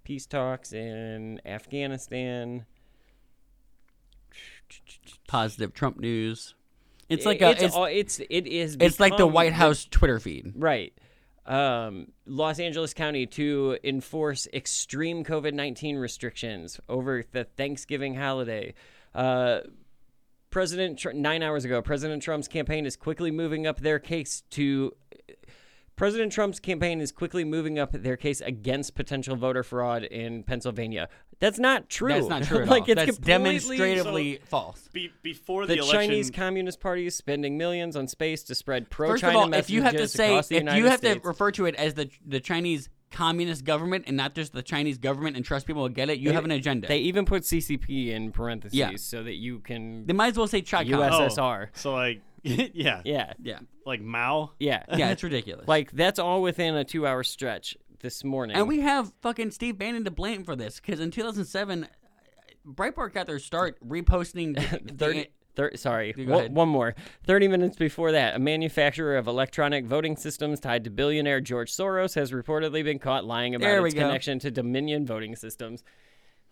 Peace talks in Afghanistan. Positive Trump news. It's like it's like the White House Twitter feed. Right. Los Angeles County to enforce extreme COVID-19 restrictions over the Thanksgiving holiday. 9 hours ago, President Trump's campaign is quickly moving up their case against potential voter fraud in Pennsylvania. That's not true. That's not true at all. That's demonstrably false. Before the election, the Chinese Communist Party is spending millions on space to spread pro-China messages across the United States. First of all, if you have to refer to it as the Chinese Communist government and not just the Chinese government and trust people will get it, you have an agenda. They even put CCP in parentheses so that you can. They might as well say USSR. So like. Yeah. Like Mao. Yeah, it's ridiculous. Like, that's all within a 2-hour stretch this morning. And we have fucking Steve Bannon to blame for this because in 2007, Breitbart got their start reposting 30 minutes before that, a manufacturer of electronic voting systems tied to billionaire George Soros has reportedly been caught lying about its connection to Dominion voting systems.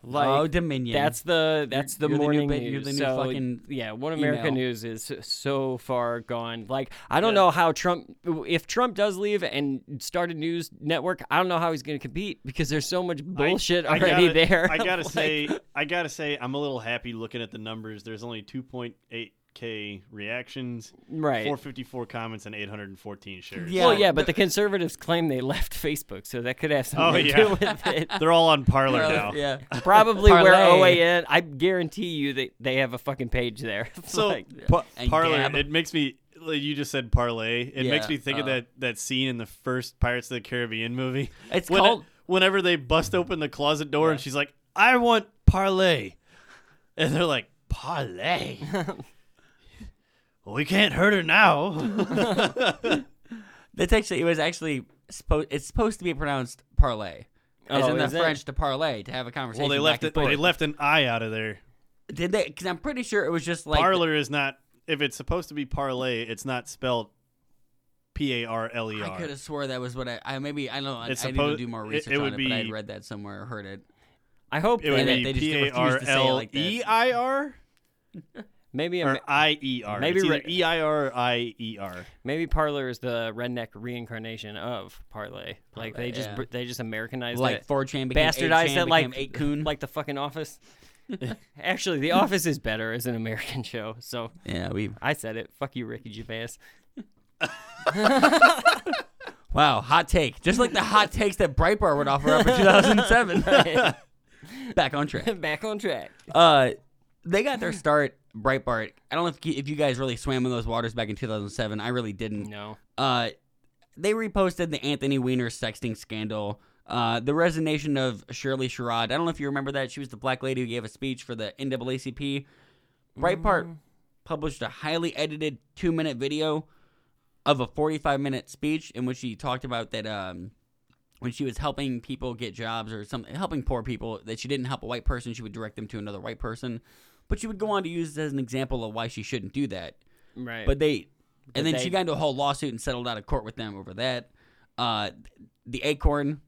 Like, oh, Dominion. That's the morning news. You're the new fucking One America News is so far gone. Like, I don't know how if Trump does leave and start a news network, I don't know how he's going to compete because there's so much bullshit already there. I gotta say, I'm a little happy looking at the numbers. There's only 2.8K reactions, right? 454 comments and 814 shares. Yeah. Well, yeah, but the conservatives claim they left Facebook, so that could have something to do with it. They're all on Parler now. Yeah, probably where OAN. I guarantee you that they have a fucking page there. So Parler, it makes me. You just said parlay. It makes me think of that scene in the first Pirates of the Caribbean movie. It's called whenever they bust open the closet door and she's like, "I want parlay," and they're like, "Parlay." Well, we can't hurt her now. It's supposed to be pronounced parlay. French to parlay, to have a conversation. Well, they left an I out of there. Did they? Because I'm pretty sure it was just like Parler is not. If it's supposed to be parlay, it's not spelled Parler. I could have swore that was what I need to do more research on it, but I had read that somewhere or heard it. I hope it would be Parler. Maybe or I-E-R. Maybe it's E-I-R or I-E-R. Maybe Parler is the redneck reincarnation of parlay. Like they just Americanized it. Like 4chan became 8chan, bastardized it like 8kun. Like the fucking Office. Actually, The Office is better as an American show. So I said it. Fuck you, Ricky Gervais. Wow, hot take. Just like the hot takes that Breitbart would offer up in 2007. Back on track. Back on track. They got their start. Breitbart. I don't know if you guys really swam in those waters back in 2007. I really didn't. No. They reposted the Anthony Weiner sexting scandal. The resignation of Shirley Sherrod. I don't know if you remember that. She was the black lady who gave a speech for the NAACP. Breitbart published a highly edited 2-minute video of a 45-minute speech in which she talked about that when she was helping people get jobs or something, helping poor people, that she didn't help a white person. She would direct them to another white person. But she would go on to use this as an example of why she shouldn't do that. Right. But then she got into a whole lawsuit and settled out of court with them over that. The Acorn,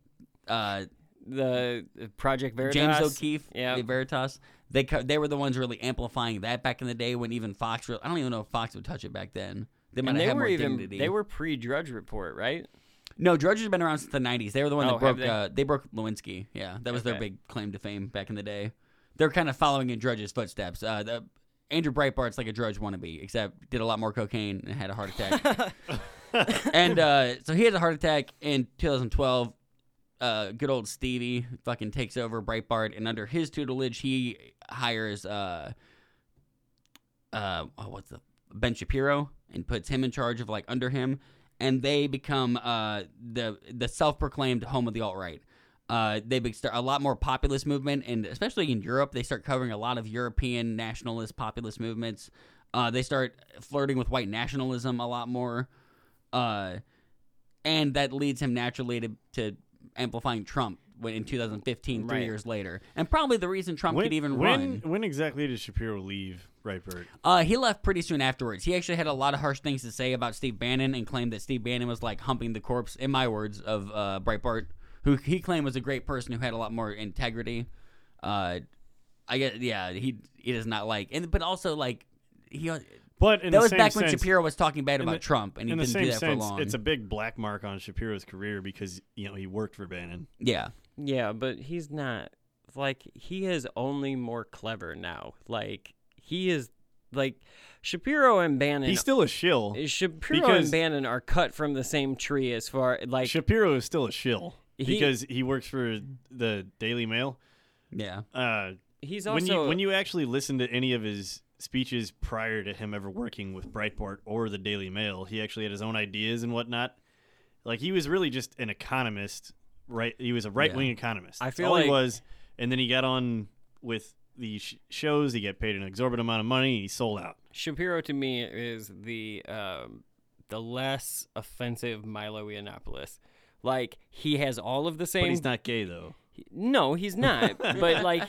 the Project Veritas, James O'Keefe, the Veritas. They were the ones really amplifying that back in the day when even Fox. I don't even know if Fox would touch it back then. They were pre-Drudge Report, right? No, Drudge has been around since the 90s. They were the one that broke. They broke Lewinsky. Yeah, that was their big claim to fame back in the day. They're kind of following in Drudge's footsteps. Andrew Breitbart's like a Drudge wannabe, except did a lot more cocaine and had a heart attack. And so he had a heart attack in 2012. Good old Stevie fucking takes over Breitbart, and under his tutelage, he hires Ben Shapiro and puts him in charge of under him, and they become the self-proclaimed home of the alt-right. They start a lot more populist movement, and especially in Europe, they start covering a lot of European nationalist populist movements. They start flirting with white nationalism a lot more, and that leads him naturally to amplifying Trump in 2015, 3 years later. And probably the reason Trump could even run. When exactly did Shapiro leave Breitbart? He left pretty soon afterwards. He actually had a lot of harsh things to say about Steve Bannon and claimed that Steve Bannon was humping the corpse, in my words, of Breitbart, who he claimed was a great person who had a lot more integrity. He does not like, and but also like he. But in that the was same back sense, when Shapiro was talking bad about Trump, and he didn't do that for long. It's a big black mark on Shapiro's career because he worked for Bannon. Yeah, but he's not he is only more clever now. He is. Shapiro and Bannon... He's still a shill. Shapiro and Bannon are cut from the same tree as far... Shapiro is still a shill because he works for the Daily Mail. Yeah. He's also... When you actually listen to any of his speeches prior to him ever working with Breitbart or the Daily Mail, he actually had his own ideas and whatnot. He was really just an economist, right? He was a right-wing economist. That's all he was. And then he got on with... these shows, he got paid an exorbitant amount of money, and he sold out. Shapiro, to me, is the less offensive Milo Yiannopoulos. He has all of the same... But he's not gay, though. No, he's not. But like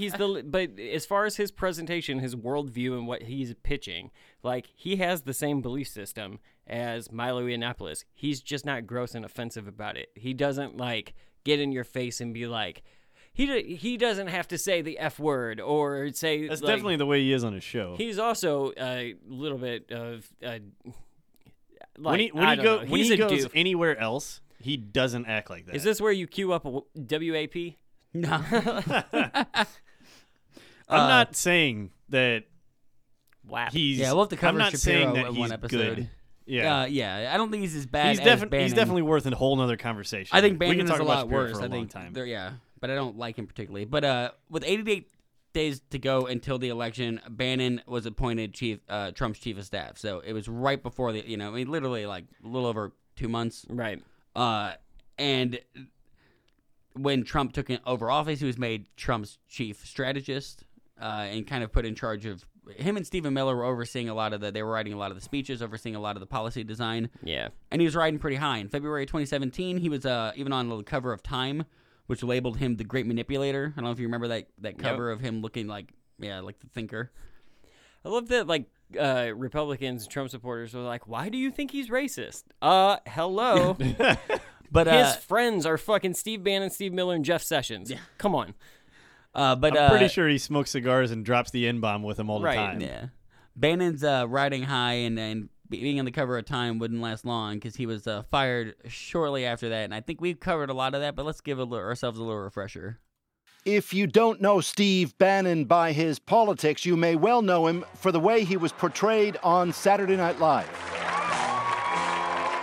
but as far as his presentation, his worldview, and what he's pitching, like he has the same belief system as Milo Yiannopoulos. He's just not gross and offensive about it. He doesn't like get in your face and be like, he doesn't have to say the F word or say. That's like, definitely the way he is on his show. He's also a little bit of like when he goes anywhere else. He doesn't act like that. Is this where you queue up a WAP? No. I'm not saying that he's... Yeah, we'll have to cover Shapiro in one episode. Good. Yeah. I don't think he's as bad as Bannon. He's definitely worth a whole other conversation. I think Bannon is a lot worse. But I don't like him particularly. But with 88 days to go until the election, Bannon was appointed Trump's chief of staff. So it was right before the... I mean, literally like a little over 2 months. Right. And when Trump took over office, he was made Trump's chief strategist, and kind of put in charge of him, and Stephen Miller were overseeing a lot of the, they were writing a lot of the speeches, overseeing a lot of the policy design. Yeah. And he was riding pretty high. In February 2017, he was even on the cover of Time, which labeled him the great manipulator. I don't know if you remember that cover of him looking like the thinker. I love that, Republicans, Trump supporters were like, why do you think he's racist? Hello. But his friends are fucking Steve Bannon, Steve Miller, and Jeff Sessions. Yeah. Come on. But I'm pretty sure he smokes cigars and drops the N-bomb with him all the time. Yeah. Bannon's riding high and being on the cover of Time wouldn't last long because he was fired shortly after that. And I think we've covered a lot of that, but let's give ourselves a little refresher. If you don't know Steve Bannon by his politics, you may well know him for the way he was portrayed on Saturday Night Live.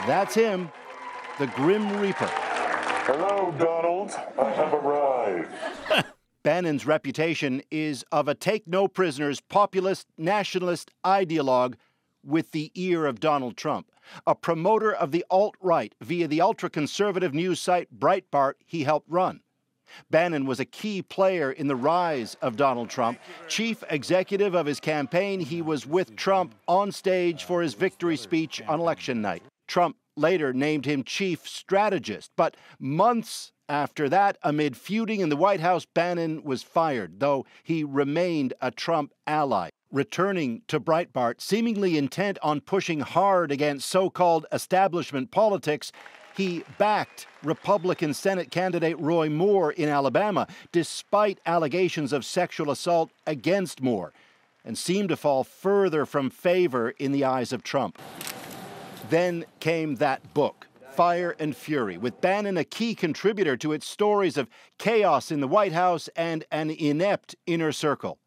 That's him, the Grim Reaper. Hello, Donald. I have arrived. Bannon's reputation is of a take-no-prisoners, populist, nationalist ideologue with the ear of Donald Trump. A promoter of the alt-right via the ultra-conservative news site Breitbart he helped run. Bannon was a key player in the rise of Donald Trump. Chief executive of his campaign, he was with Trump on stage for his victory speech on election night. Trump later named him chief strategist, but months after that, amid feuding in the White House, Bannon was fired, though he remained a Trump ally. Returning to Breitbart, seemingly intent on pushing hard against so-called establishment politics, he backed Republican Senate candidate Roy Moore in Alabama, despite allegations of sexual assault against Moore, and seemed to fall further from favor in the eyes of Trump. Then came that book, Fire and Fury, with Bannon a key contributor to its stories of chaos in the White House and an inept inner circle.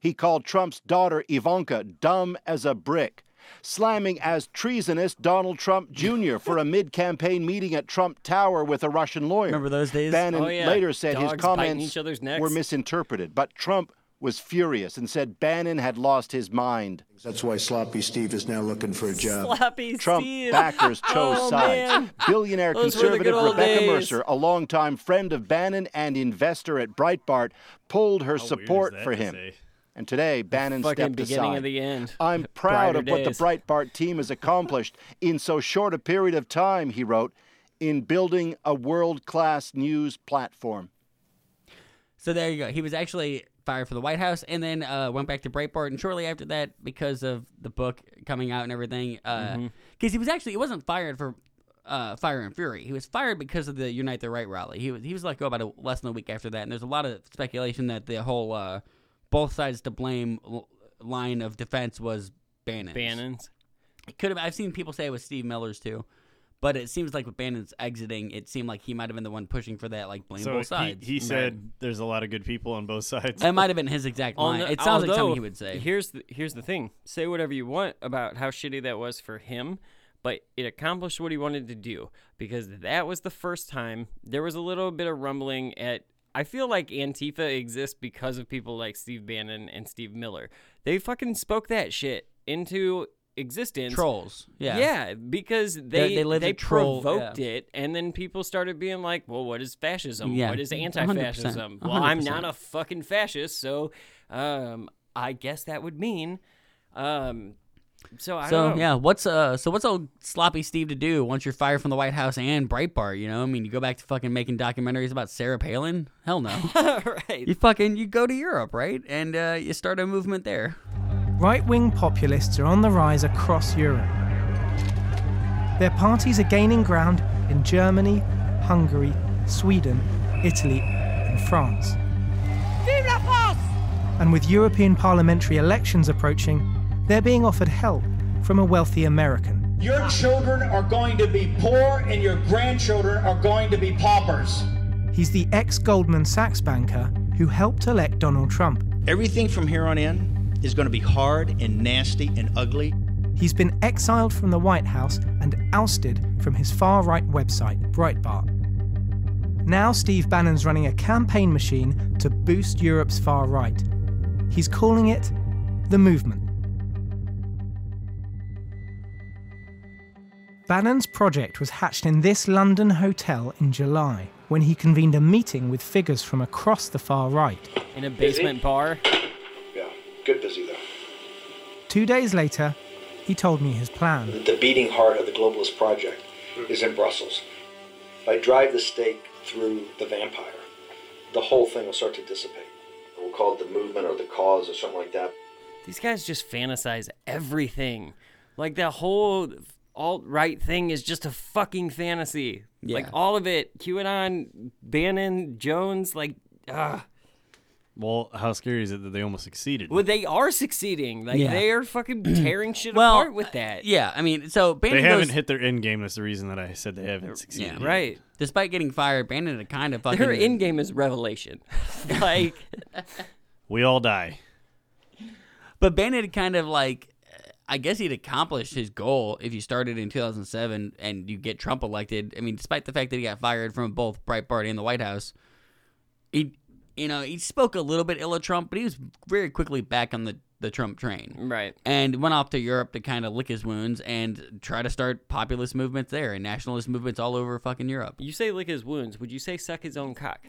He called Trump's daughter Ivanka dumb as a brick, slamming as treasonous Donald Trump Jr. for a mid-campaign meeting at Trump Tower with a Russian lawyer. Remember those days? Bannon later said his comments were misinterpreted, but Trump was furious and said Bannon had lost his mind. That's why Sloppy Steve is now looking for a job. Sloppy Trump Steve. Backers chose sides. Man. Billionaire conservative Rebecca Mercer, a longtime friend of Bannon and investor at Breitbart, pulled her support for him. And today, Bannon stepped aside. Of the end. I'm proud of what the Breitbart team has accomplished in so short a period of time, he wrote, in building a world-class news platform. So there you go. He was actually fired for the White House and then went back to Breitbart. And shortly after that, because of the book coming out and everything, because he wasn't fired for Fire and Fury. He was fired because of the Unite the Right rally. He was let go about less than a week after that. And there's a lot of speculation that the whole... both sides to blame line of defense was Bannon's. It could have. I've seen people say it was Steve Miller's too, but it seems like with Bannon's exiting, it seemed like he might have been the one pushing for that, like blame both sides. He said there's a lot of good people on both sides. That might have been his exact line. It sounds like something he would say. Here's the thing. Say whatever you want about how shitty that was for him, but it accomplished what he wanted to do because that was the first time there was a little bit of rumbling at. I feel like Antifa exists because of people like Steve Bannon and Steve Miller. They fucking spoke that shit into existence. Trolls. Yeah. Yeah, because they provoked it, and then people started being like, well, what is fascism? Yeah. What is anti-fascism? 100%. Well, I'm not a fucking fascist, so I guess that would mean So I don't know. Yeah, what's old sloppy Steve to do once you're fired from the White House and Breitbart? You know, I mean, you go back to fucking making documentaries about Sarah Palin? Hell no. Right. You go to Europe, right, and you start a movement there. Right-wing populists are on the rise across Europe. Their parties are gaining ground in Germany, Hungary, Sweden, Italy, and France. Vive la France! And with European parliamentary elections approaching, they're being offered help from a wealthy American. Your children are going to be poor and your grandchildren are going to be paupers. He's the ex-Goldman Sachs banker who helped elect Donald Trump. Everything from here on in is going to be hard and nasty and ugly. He's been exiled from the White House and ousted from his far-right website, Breitbart. Now Steve Bannon's running a campaign machine to boost Europe's far right. He's calling it the movement. Bannon's project was hatched in this London hotel in July when he convened a meeting with figures from across the far right. In a basement bar? Yeah, good busy though. 2 days later, he told me his plan. The beating heart of the globalist project is in Brussels. If I drive the stake through the vampire, the whole thing will start to dissipate. We'll call it the movement or the cause or something like that. These guys just fantasize everything. Like that whole alt-right thing is just a fucking fantasy. Yeah. Like, all of it. QAnon, Bannon, Jones, like, ugh. Well, how scary is it that they almost succeeded? Well, they are succeeding. Like, they are fucking tearing shit apart with that. Yeah, I mean, so Bannon haven't hit their end game. That's the reason that I said they haven't succeeded. Yeah, right. Despite getting fired, Bannon had kind of fucking... Their end game is revelation. Like... We all die. But Bannon had kind of, like... I guess he'd accomplished his goal if you started in 2007 and you get Trump elected. I mean, despite the fact that he got fired from both Breitbart and the White House, he spoke a little bit ill of Trump, but he was very quickly back on the Trump train. Right. And went off to Europe to kind of lick his wounds and try to start populist movements there and nationalist movements all over fucking Europe. You say lick his wounds. Would you say suck his own cock?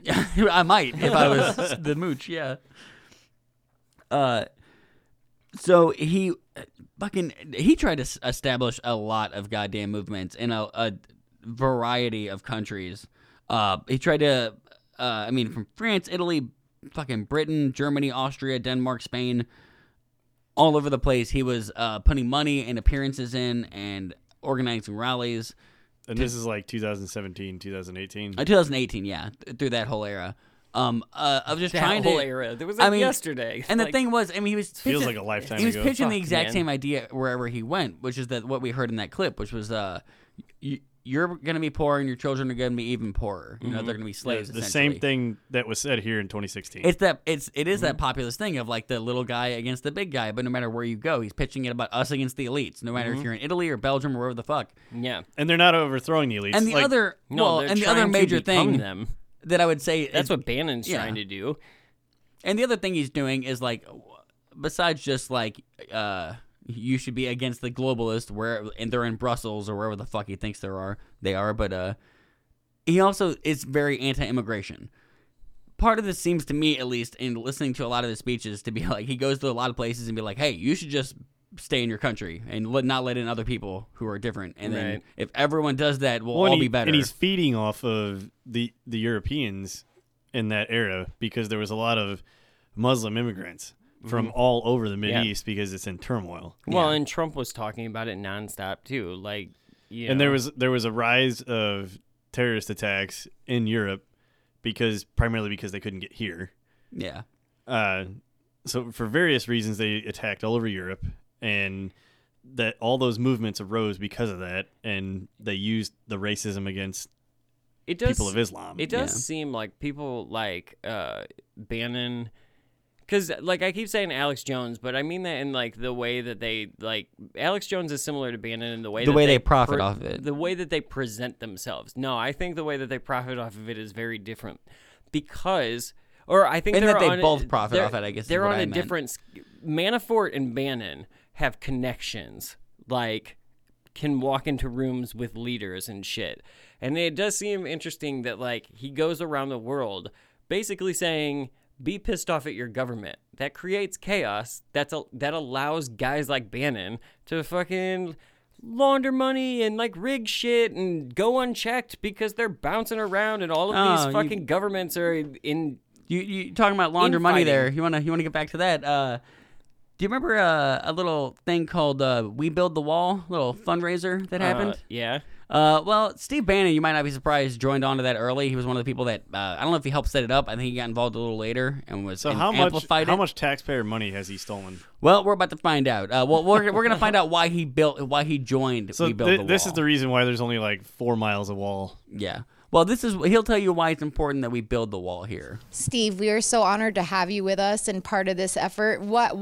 I might if I was the mooch, yeah. So he... He tried to establish a lot of goddamn movements in a variety of countries. He tried to, from France, Italy, fucking Britain, Germany, Austria, Denmark, Spain, all over the place. He was putting money and appearances in and organizing rallies. And this is like 2017, 2018? 2018, yeah, through that whole era. Of just that trying whole to era. There was like yesterday. And like, the thing was, he was pitching, feels like a lifetime ago. He was pitching the exact same idea wherever he went, which is that what we heard in that clip, which was you're going to be poor and your children are going to be even poorer. You know, they're going to be slaves. The same thing that was said here in 2016. It is that populist thing of like the little guy against the big guy, but no matter where you go, he's pitching it about us against the elites. No matter if you're in Italy or Belgium or wherever the fuck. Yeah, and they're not overthrowing the elites. And the other major thing. Them. That I would say... That's what Bannon's trying to do. And the other thing he's doing is, like, besides just, like, you should be against the globalists, and they're in Brussels or wherever the fuck he thinks they are, but he also is very anti-immigration. Part of this seems to me, at least, in listening to a lot of the speeches, to be like, he goes to a lot of places and be like, hey, you should just stay in your country and not let in other people who are different. And then if everyone does that, we'll all be better. And he's feeding off of the Europeans in that era because there was a lot of Muslim immigrants from all over the Middle East because it's in turmoil. Well, and Trump was talking about it nonstop too. Like, and there was a rise of terrorist attacks in Europe primarily because they couldn't get here. Yeah. So for various reasons, they attacked all over Europe. And that all those movements arose because of that, and they used the racism against people of Islam. It does seem like people like Bannon, because like I keep saying Alex Jones, but I mean that in like the way that they like Alex Jones is similar to Bannon in the way they profit off of it, the way that they present themselves. No, I think the way that they profit off of it is very different because, or I think, and that they both profit off it. I guess they're on a different. Manafort and Bannon have connections, like can walk into rooms with leaders and shit. And it does seem interesting that like he goes around the world basically saying Be pissed off at your government. That creates chaos. That allows guys like Bannon to fucking launder money and like rig shit and go unchecked because they're bouncing around and all of these fucking governments are in. You talking about launder money there? You wanna get back to that? Do you remember a little thing called We Build the Wall? A little fundraiser that happened? Yeah. Well, Steve Bannon, you might not be surprised, joined onto that early. He was one of the people that, I don't know if he helped set it up. I think he got involved a little later and was amplified it. How much taxpayer money has he stolen? Well, we're about to find out. Well, we're going to find out why he joined We Build the Wall. This is the reason why there's only like 4 miles of wall. Yeah. Well, he'll tell you why it's important that we build the wall here. Steve, we are so honored to have you with us and part of this effort. What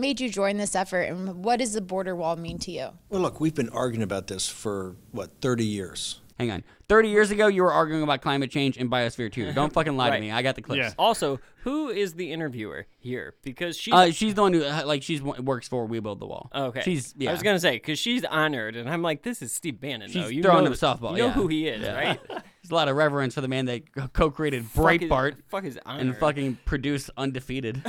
made you join this effort, and what does the border wall mean to you? Well, look, we've been arguing about this for, 30 years? Hang on. 30 years ago, you were arguing about climate change and Biosphere 2. Don't fucking lie to me. I got the clips. Yeah. Also, who is the interviewer here? Because she's the one who she works for We Build the Wall. Okay. I was going to say, because she's honored, and I'm like, this is Steve Bannon, though. She's throwing him a softball. You know who he is, right? There's a lot of reverence for the man that co-created Breitbart and fucking produced Undefeated.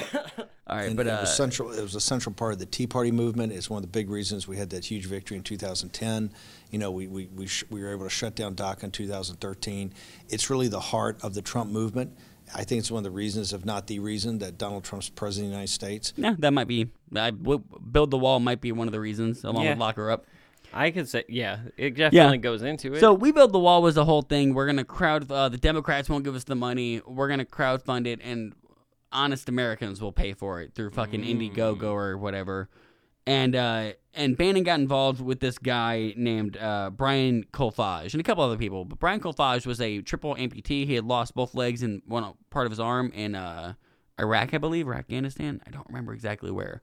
All right, it was a central part of the Tea Party movement. It's one of the big reasons we had that huge victory in 2010. You know, we were able to shut down DACA in 2013. It's really the heart of the Trump movement. I think it's one of the reasons, if not the reason, that Donald Trump's president of the United States. Yeah, that might be. Build the wall might be one of the reasons, along with lock her up. I could say, it definitely goes into it. So We Build the Wall was the whole thing. We're going to the Democrats won't give us the money. We're going to crowdfund it, and honest Americans will pay for it through fucking Indiegogo or whatever. And Bannon got involved with this guy named Brian Kolfage and a couple other people. But Brian Kolfage was a triple amputee. He had lost both legs and one part of his arm in Iraq, I believe, or Afghanistan. I don't remember exactly where.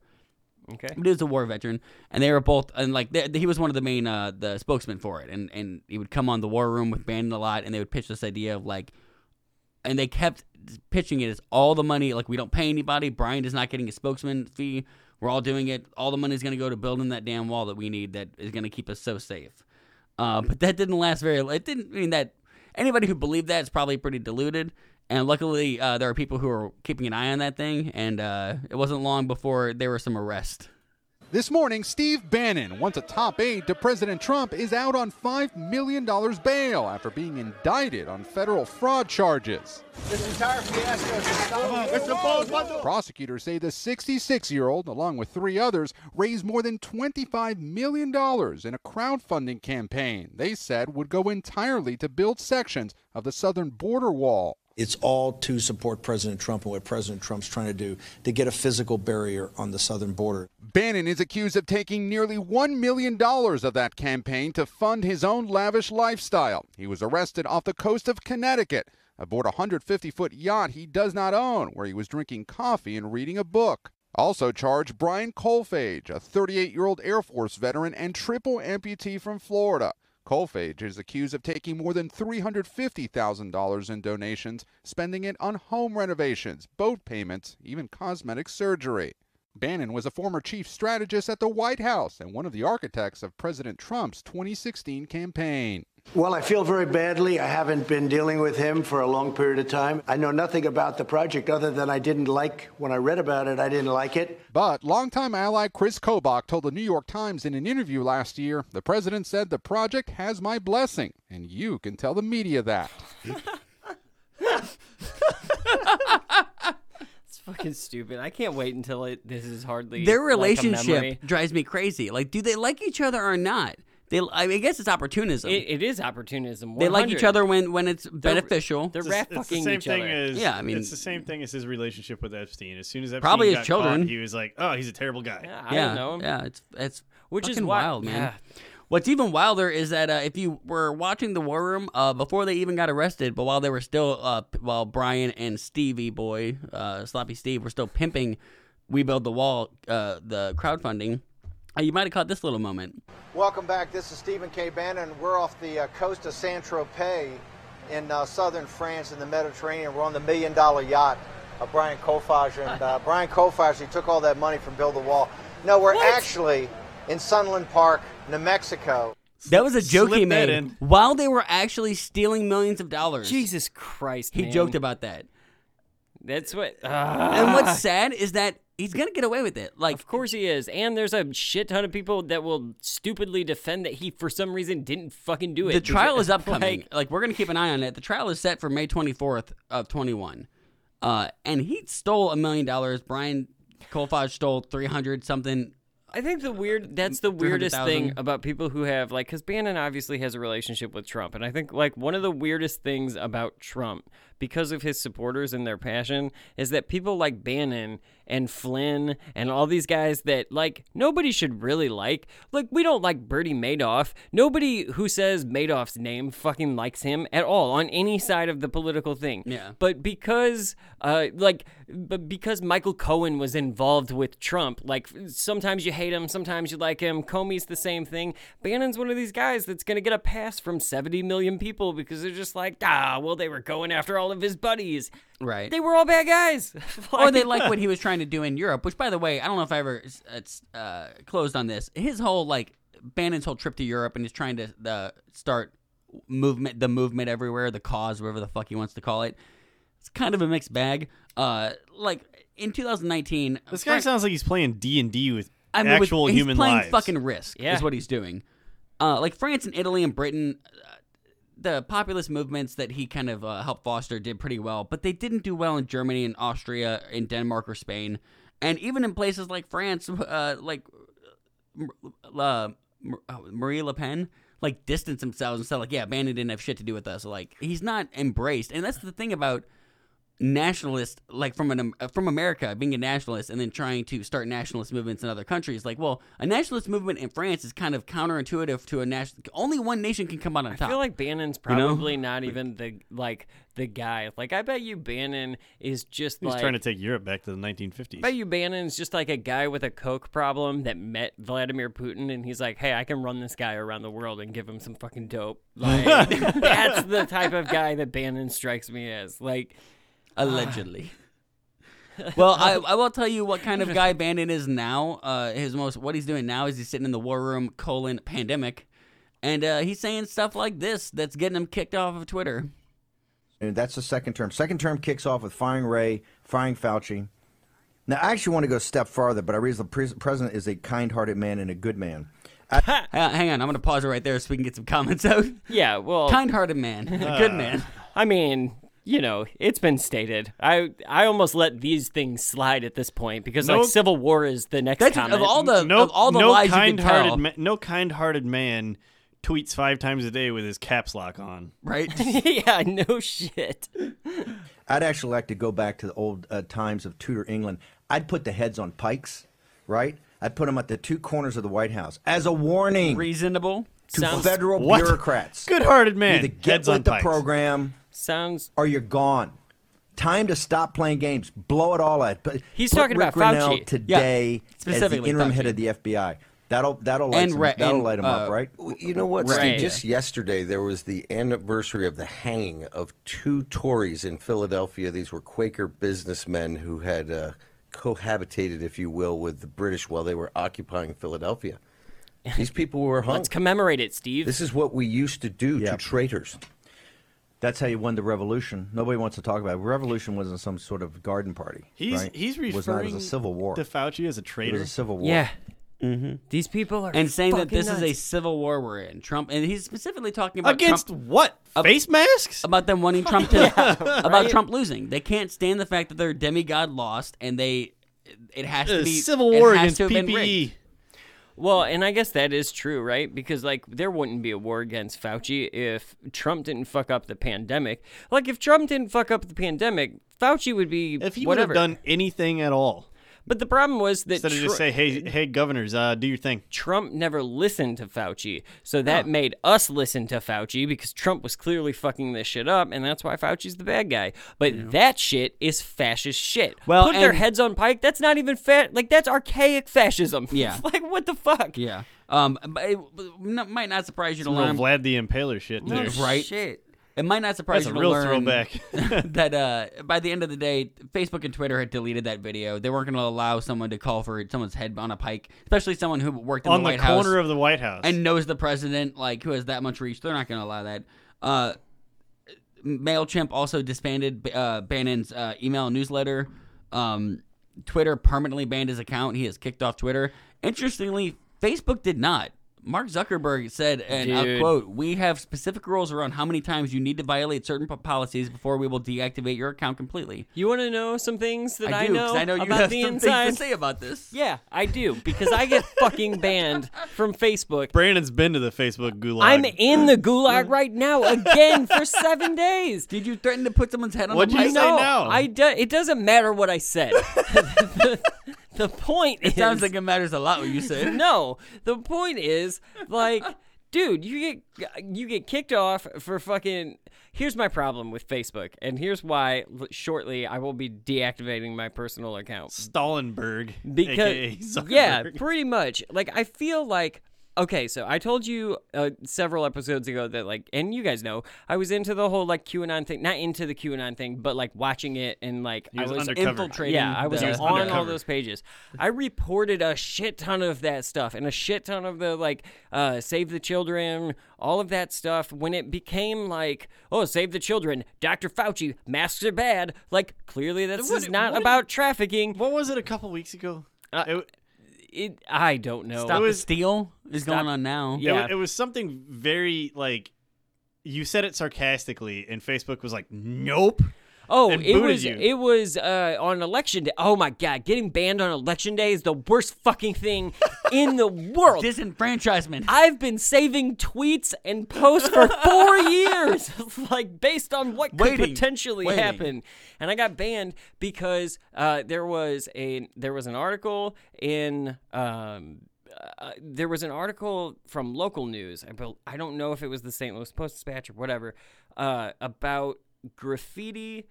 Okay. But he was a war veteran, and they were both, and he was one of the main the spokesman for it, and he would come on The War Room with Bannon a lot, and they would pitch this idea of and they kept pitching it as all the money, we don't pay anybody, Brian is not getting a spokesman fee, we're all doing it, all the money is going to go to building that damn wall that we need that is going to keep us so safe. But that didn't last very long. It didn't mean that anybody who believed that is probably pretty deluded. And luckily, there are people who are keeping an eye on that thing, and it wasn't long before there were some arrests. This morning, Steve Bannon, once a top aide to President Trump, is out on $5 million bail after being indicted on federal fraud charges. This entire fiasco is prosecutors say the 66-year-old, along with 3 others, raised more than $25 million in a crowdfunding campaign they said would go entirely to build sections of the southern border wall. It's all to support President Trump and what President Trump's trying to do to get a physical barrier on the southern border. Bannon is accused of taking nearly $1 million of that campaign to fund his own lavish lifestyle. He was arrested off the coast of Connecticut aboard a 150-foot yacht he does not own, where he was drinking coffee and reading a book. Also charged, Brian Kolfage, a 38-year-old Air Force veteran and triple amputee from Florida. Kolfage is accused of taking more than $350,000 in donations, spending it on home renovations, boat payments, even cosmetic surgery. Bannon was a former chief strategist at the White House and one of the architects of President Trump's 2016 campaign. Well, I feel very badly. I haven't been dealing with him for a long period of time. I know nothing about the project other than when I read about it, I didn't like it. But longtime ally Chris Kobach told the New York Times in an interview last year, the president said, "The project has my blessing, and you can tell the media that." Fucking stupid. I can't wait until this is hardly their relationship drives me crazy. Do they like each other or not? I guess it's opportunism. It is opportunism. 100%. They like each other when it's beneficial. They're rat-fucking each other. It's the same thing as his relationship with Epstein. As soon as Epstein probably got his children caught, he was like, "Oh, he's a terrible guy." Yeah, I don't know him. Yeah, it's which is wild, man. Yeah. What's even wilder is that if you were watching The War Room before they even got arrested, but while they were still while Brian and Stevie Boy, Sloppy Steve, were still pimping We Build the Wall, the crowdfunding, you might have caught this little moment. Welcome back. This is Stephen K. Bannon. We're off the coast of Saint-Tropez in southern France in the Mediterranean. We're on the $1 million yacht of Brian Kolfage. And Brian Kolfage, he took all that money from Build the Wall. No, we're actually in Sunland Park, New Mexico. That was a joke he made while they were actually stealing millions of dollars. Jesus Christ, man. He joked about that. That's what. And what's sad is that he's gonna get away with it. Like, of course he is. And there's a shit ton of people that will stupidly defend that he, for some reason, didn't fucking do it. The trial is upcoming. Like, we're gonna keep an eye on it. The trial is set for May 24th of 21. And he stole $1 million. Brian Kolfage stole 300 something. I think that's the weirdest thing about people who have, like, because Bannon obviously has a relationship with Trump. And I think, like, one of the weirdest things about Trump, because of his supporters and their passion, is that people like Bannon and Flynn and all these guys that, like, nobody should really like. Like, we don't like Bernie Madoff. Nobody who says Madoff's name fucking likes him at all on any side of the political thing. Yeah. But because Michael Cohen was involved with Trump, like, sometimes you hate him, sometimes you like him. Comey's the same thing. Bannon's one of these guys that's going to get a pass from 70 million people because they're just like, well, they were going after all of his buddies. Right. They were all bad guys. Or they like what he was trying to do in Europe, which, by the way, I don't know if I ever closed on this. His whole, like, Bannon's whole trip to Europe and he's trying to start the movement everywhere, the cause, whatever the fuck he wants to call it. It's kind of a mixed bag. Like, in 2019... This guy sounds like he's playing D&D with... I mean, actual human lives. He's playing fucking Risk, is what he's doing. Like France and Italy and Britain, the populist movements that he kind of helped foster did pretty well, but they didn't do well in Germany and Austria and Denmark or Spain. And even in places like France, Marie Le Pen, like, distanced themselves and said, like, yeah, Bannon didn't have shit to do with us. Like, he's not embraced. And that's the thing about... nationalist, like, from America, being a nationalist and then trying to start nationalist movements in other countries. Like, well, a nationalist movement in France is kind of counterintuitive to a national. Only one nation can come out on top. I feel like Bannon's probably not even the guy. Like, I bet you Bannon is just he's trying to take Europe back to the 1950s. I bet you Bannon's just like a guy with a coke problem that met Vladimir Putin and he's like, hey, I can run this guy around the world and give him some fucking dope. Like, that's the type of guy that Bannon strikes me as. Like, allegedly. Well, I will tell you what kind of guy Bannon is now. What he's doing now is he's sitting in the War Room, /pandemic, and he's saying stuff like this that's getting him kicked off of Twitter. And that's the second term. Second term kicks off with firing Ray, firing Fauci. Now, I actually want to go a step farther, but I realize the president is a kind-hearted man and a good man. Hang on, I'm going to pause it right there so we can get some comments out. Yeah, well... kind-hearted man, a good man. I mean... You know, it's been stated. I almost let these things slide at this point because like civil war is the next comment. Of all the lies you can tell. No kind-hearted man tweets 5 times a day with his caps lock on. Right? Yeah, no shit. I'd actually like to go back to the old times of Tudor England. I'd put the heads on pikes, right? I'd put them at the 2 corners of the White House as a warning. Reasonable. To federal bureaucrats. Good-hearted man. Either get heads with the pikes. Program. Sounds. Or you're gone. Time to stop playing games. Blow it all out. He's talking Rick about Grinnell Fauci today, yeah, as the interim Fauci. Head of the FBI. That'll light him up, right? You know what, Steve? Just yesterday, there was the anniversary of the hanging of 2 Tories in Philadelphia. These were Quaker businessmen who had cohabitated, if you will, with the British while they were occupying Philadelphia. These people were hung. Let's commemorate it, Steve. This is what we used to do to traitors. That's how you won the revolution. Nobody wants to talk about it. Revolution wasn't some sort of garden party. He's referring was not as a civil war. To Fauci as a traitor. It was a civil war. Yeah. Mm-hmm. These people are and saying that this nuts. Is a civil war we're in. Trump, and he's specifically talking about against Trump, what? Face masks? About them wanting Trump to about Trump losing. They can't stand the fact that their demigod lost, and it has to be civil war against PPE. Well, and I guess that is true, right? Because, like, there wouldn't be a war against Fauci if Trump didn't fuck up the pandemic. Like, if Trump didn't fuck up the pandemic, Fauci would be whatever. If he would have done anything at all. But the problem was that instead of just say, hey, governors, do your thing. Trump never listened to Fauci, so that made us listen to Fauci because Trump was clearly fucking this shit up, and that's why Fauci's the bad guy. But that shit is fascist shit. Well, put their heads on pike. That's not even like that's archaic fascism. Yeah, like what the fuck? Yeah. It might not surprise you to learn Vlad the Impaler shit. No right? Shit. It might not surprise you to learn that by the end of the day, Facebook and Twitter had deleted that video. They weren't going to allow someone to call for someone's head on a pike, especially someone who worked in the White House. On the corner of the White House. And knows the president, like, who has that much reach. They're not going to allow that. MailChimp also disbanded Bannon's email newsletter. Twitter permanently banned his account. He is kicked off Twitter. Interestingly, Facebook did not. Mark Zuckerberg said, and I'll quote, "We have specific rules around how many times you need to violate certain policies before we will deactivate your account completely." You want to know some things that I do, know, I know you about have the some inside things to say about this? Yeah, I do, because I get fucking banned from Facebook. Brandon's been to the Facebook gulag. I'm in the gulag right now again for 7 days. Did you threaten to put someone's head on the mic? What'd you say now? It doesn't matter what I said. The point is... It sounds like it matters a lot what you say. No. The point is, like, dude, you get kicked off for fucking... Here's my problem with Facebook, and here's why shortly I will be deactivating my personal account. Stallenberg, a.k.a. Zuckerberg. Yeah, pretty much. Like, I feel like... Okay, so I told you several episodes ago that, like, and you guys know, I was into the whole, like, QAnon thing. Not into the QAnon thing, but, like, watching it and, like, I was infiltrating. Yeah, I was on all those pages. I reported a shit ton of that stuff and a shit ton of the, like, Save the Children, all of that stuff. When it became, like, oh, Save the Children, Dr. Fauci, masks are bad. Like, clearly this is not about trafficking. What was it a couple weeks ago? I don't know. Stop the Steal is going on now. Yeah. It was something very, like, you said it sarcastically, and Facebook was like, nope. Oh, it was on election day. Oh, my God. Getting banned on election day is the worst fucking thing in the world. Disenfranchisement. I've been saving tweets and posts for 4 years, like, based on what could potentially happen. And I got banned because there was an article in... there was an article from local news. I don't know if it was the St. Louis Post-Dispatch or whatever, about... graffiti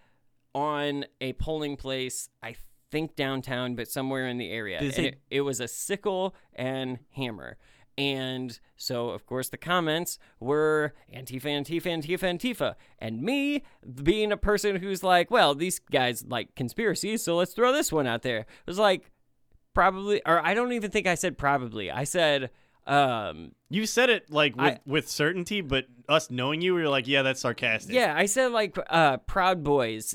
on a polling place, I think downtown, but somewhere in the area. It was a sickle and hammer. And so, of course, the comments were Antifa, Antifa, Antifa, Antifa. And me, being a person who's like, well, these guys like conspiracies, so let's throw this one out there. It was like, probably, or I don't even think I said probably. I said... you said it like with certainty, but us knowing you, we were like, yeah, that's sarcastic. Yeah, I said like Proud Boys.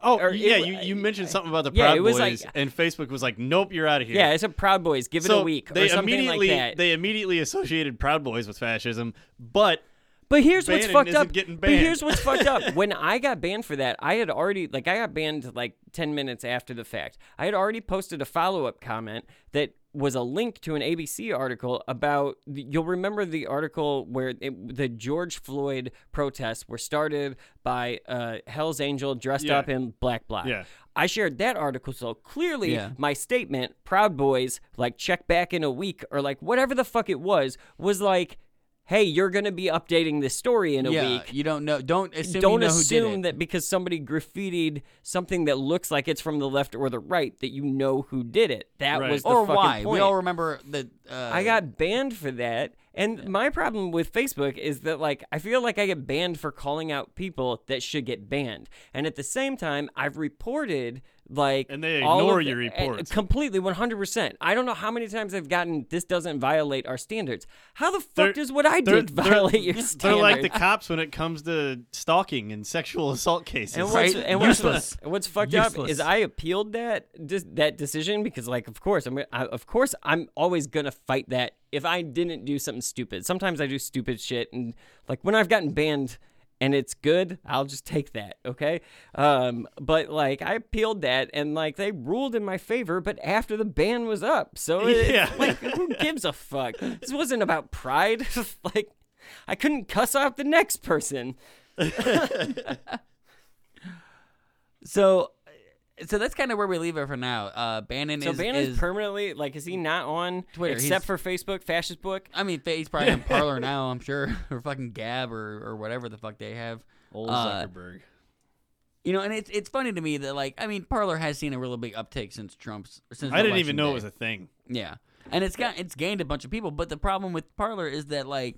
Oh, yeah, you mentioned something about the Proud Boys, like, and Facebook was like, nope, you're out of here. Yeah, it's a Proud Boys, give it a week or something like that. They immediately associated Proud Boys with fascism, but here's what's fucked up. But here's what's fucked up. When I got banned for that, I had already, like, I got banned like 10 minutes after the fact. I had already posted a follow-up comment that was a link to an ABC article about, you'll remember the article where the George Floyd protests were started by Hell's Angel dressed up in black bloc. Yeah. I shared that article, so clearly my statement, Proud Boys, like check back in a week or like whatever the fuck it was like, hey, you're going to be updating this story in a week. You don't know. Don't assume that because somebody graffitied something that looks like it's from the left or the right that you know who did it. That was the fucking point. We all remember that. I got banned for that. And my problem with Facebook is that, like, I feel like I get banned for calling out people that should get banned. And at the same time, I've reported, like... And they ignore your reports. Completely, 100%. I don't know how many times I've gotten, this doesn't violate our standards. How the fuck does what I did violate your standards? They're like the cops when it comes to stalking and sexual assault cases. And what's fucked up is I appealed that decision because, like, of course I'm always going to fight that if I didn't do something stupid. Sometimes I do stupid shit, and like when I've gotten banned and it's good, I'll just take that, okay? But like I appealed that, and like they ruled in my favor, but after the ban was up. So like who gives a fuck? This wasn't about pride. Like I couldn't cuss out the next person. So that's kind of where we leave it for now. Bannon is permanently, like, is he not on Twitter except for Facebook, Fascist Book? I mean, he's probably on Parler now, I'm sure, or fucking Gab or whatever the fuck they have. Old Zuckerberg. You know, and it's funny to me that, like, I mean, Parler has seen a really big uptick since I didn't even know it was a thing. Yeah, and it's gained a bunch of people, but the problem with Parler is that, like,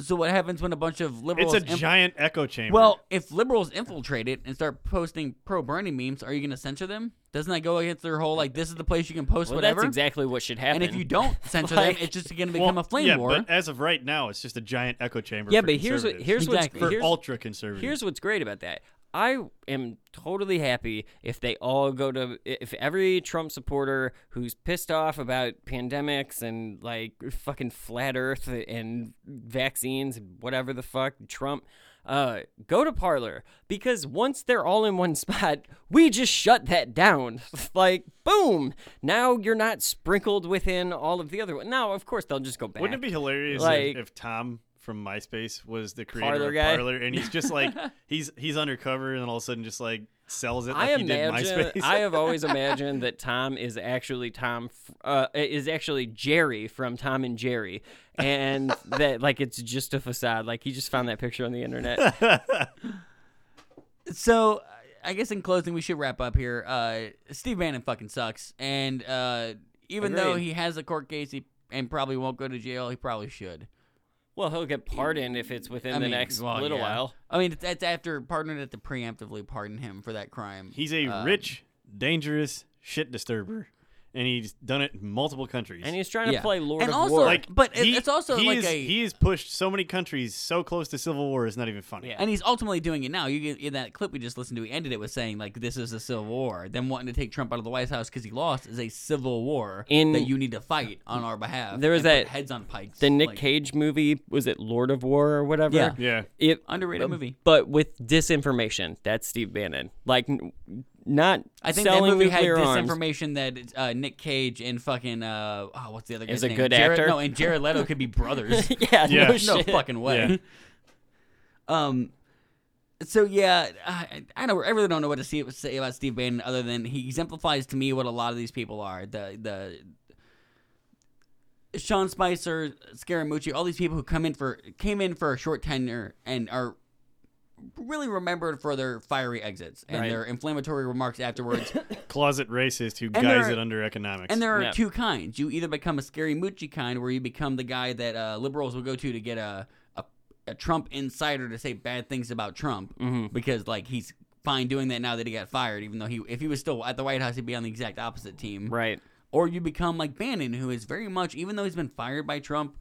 So what happens when a bunch of liberals... It's a giant echo chamber. Well, if liberals infiltrate it and start posting pro-Bernie memes, are you going to censor them? Doesn't that go against their whole, like, this is the place you can post whatever? That's exactly what should happen. And if you don't censor them, it's just going to become a flame war. Yeah, but as of right now, it's just a giant echo chamber for conservatives. Yeah, but here's what's... For ultra-conservatives. Here's what's great about that. I am totally happy if they all go to, if every Trump supporter who's pissed off about pandemics and like fucking flat earth and vaccines and whatever the fuck, Trump, go to Parler, because once they're all in one spot, we just shut that down. Like, boom, now you're not sprinkled within all of the other one. Now, of course, they'll just go back. Wouldn't it be hilarious like, if Tom from MySpace was the creator of Parler, and he's just like he's undercover, and then all of a sudden just like sells it like he did MySpace. I have always imagined that Tom is actually Jerry from Tom and Jerry, and that like it's just a facade. Like he just found that picture on the internet. So I guess in closing, we should wrap up here. Steve Bannon fucking sucks, and even Agreed. Though he has a court case, and probably won't go to jail. He probably should. Well, he'll get pardoned if it's within the next little while. I mean, that's after partnering it to preemptively pardon him for that crime. He's a rich, dangerous shit disturber, and he's done it in multiple countries. And he's trying to play Lord of War. Like, but he has pushed so many countries so close to civil war, it's not even funny. Yeah. And he's ultimately doing it now. You get in that clip we just listened to, he ended it with saying, like, this is a civil war. Them wanting to take Trump out of the White House because he lost is a civil war that you need to fight on our behalf. There was that heads on pikes. The Nick Cage movie, was it Lord of War or whatever? Yeah. Underrated movie. But with disinformation. That's Steve Bannon. Like, I think that movie had disinformation that Nick Cage and fucking what's the other guy's name? Is a good actor? No, and Jared Leto could be brothers. No fucking way. Yeah. So yeah, I really don't know what to say about Steve Bannon other than he exemplifies to me what a lot of these people are. The Sean Spicer, Scaramucci, all these people who came in for a short tenure and are really remembered for their fiery exits and their inflammatory remarks afterwards. Closet racist who guys it under economics. And there are two kinds. You either become a Scaramucci kind where you become the guy that liberals will go to get a Trump insider to say bad things about Trump because like he's fine doing that now that he got fired, even though if he was still at the White House, he'd be on the exact opposite team. Right. Or you become like Bannon, who is very much, even though he's been fired by Trump,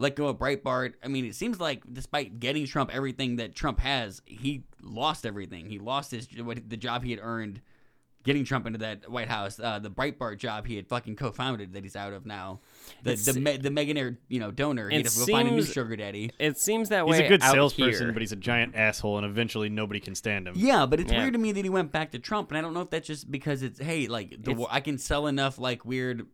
let go of Breitbart. I mean, it seems like despite getting Trump everything that Trump has, he lost everything. He lost the job he had earned getting Trump into that White House, the Breitbart job he had fucking co-founded that he's out of now, the Meganair, donor. He had to go find a new sugar daddy. It seems that way out here. He's a good salesperson, but he's a giant asshole, and eventually nobody can stand him. Yeah, but it's weird to me that he went back to Trump, and I don't know if that's just because it's, I can sell enough, like, weird...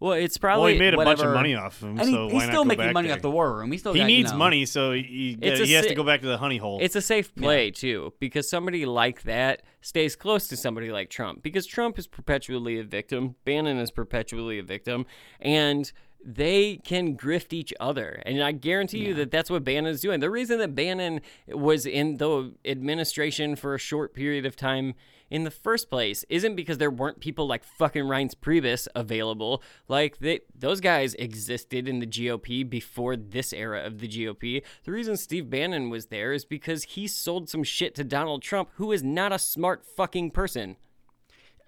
Well, it's probably he made a bunch of money off of him, and so why not go back there? He's still making money off the war room. He needs money, so he has to go back to the honey hole. It's a safe play, too, because somebody like that stays close to somebody like Trump, because Trump is perpetually a victim, Bannon is perpetually a victim, and they can grift each other. And I guarantee you that that's what Bannon is doing. The reason that Bannon was in the administration for a short period of time in the first place isn't because there weren't people like fucking Reince Priebus available. Like, those guys existed in the GOP before this era of the GOP. The reason Steve Bannon was there is because he sold some shit to Donald Trump, who is not a smart fucking person.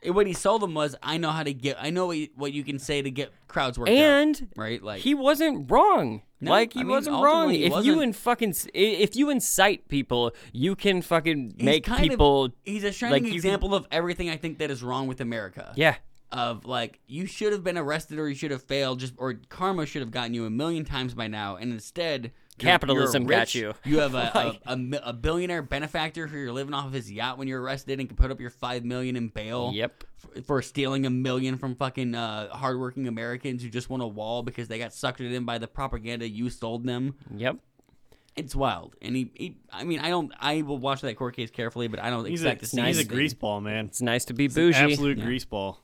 What he sold them was, I know what you can say to get crowds worked out. Right? Like, he wasn't wrong. No, wasn't wrong. If you incite people, you can fucking make people. He's a shining example of everything I think that is wrong with America. Yeah. Of like, you should have been arrested, or you should have failed, or karma should have gotten you a million times by now, and instead capitalism got you. You have a billionaire benefactor who you're living off of his yacht when you're arrested and can put up your $5 million in bail. Yep. For stealing $1 million from fucking hardworking Americans who just want a wall because they got suckered in by the propaganda you sold them. Yep. It's wild, and I will watch that court case carefully, but I don't expect to see. He's a greaseball, man. It's nice to be bougie. Absolute greaseball.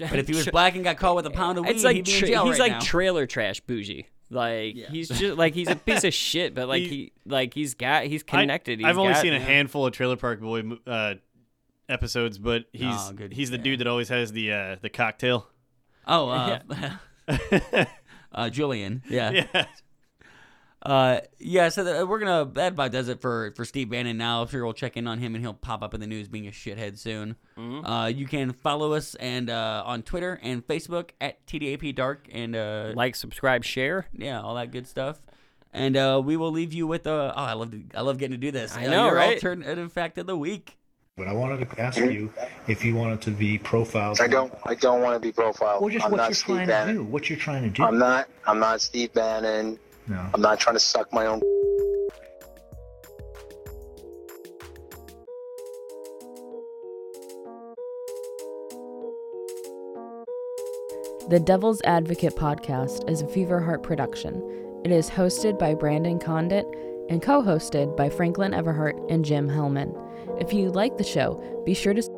But if he was black and got caught with a pound of weed, he'd be in jail right now. He's like trailer trash bougie. Like he's just like he's a piece of shit, but like he's connected. I've only seen a handful of Trailer Park Boy episodes, but he's the dude that always has the cocktail. Oh, Julian. Yeah. So we're gonna. That about does it for Steve Bannon now. I'm sure we'll check in on him and he'll pop up in the news being a shithead soon. Mm-hmm. You can follow us and on Twitter and Facebook at TDAP Dark and like, subscribe, share, yeah, all that good stuff. And we will leave you with I love getting to do this. I know, your right? Alternative fact of the week. But I wanted to ask you if you wanted to be profiled. I don't want to be profiled. Well, just I'm what not you're Steve trying Bannon. To do. What you're trying to do. I'm not Steve Bannon. No. I'm not trying to suck my own. The Devil's Advocate podcast is a Fever Heart production. It is hosted by Brandon Condit and co-hosted by Franklin Everhart and Jim Hellman. If you like the show, be sure to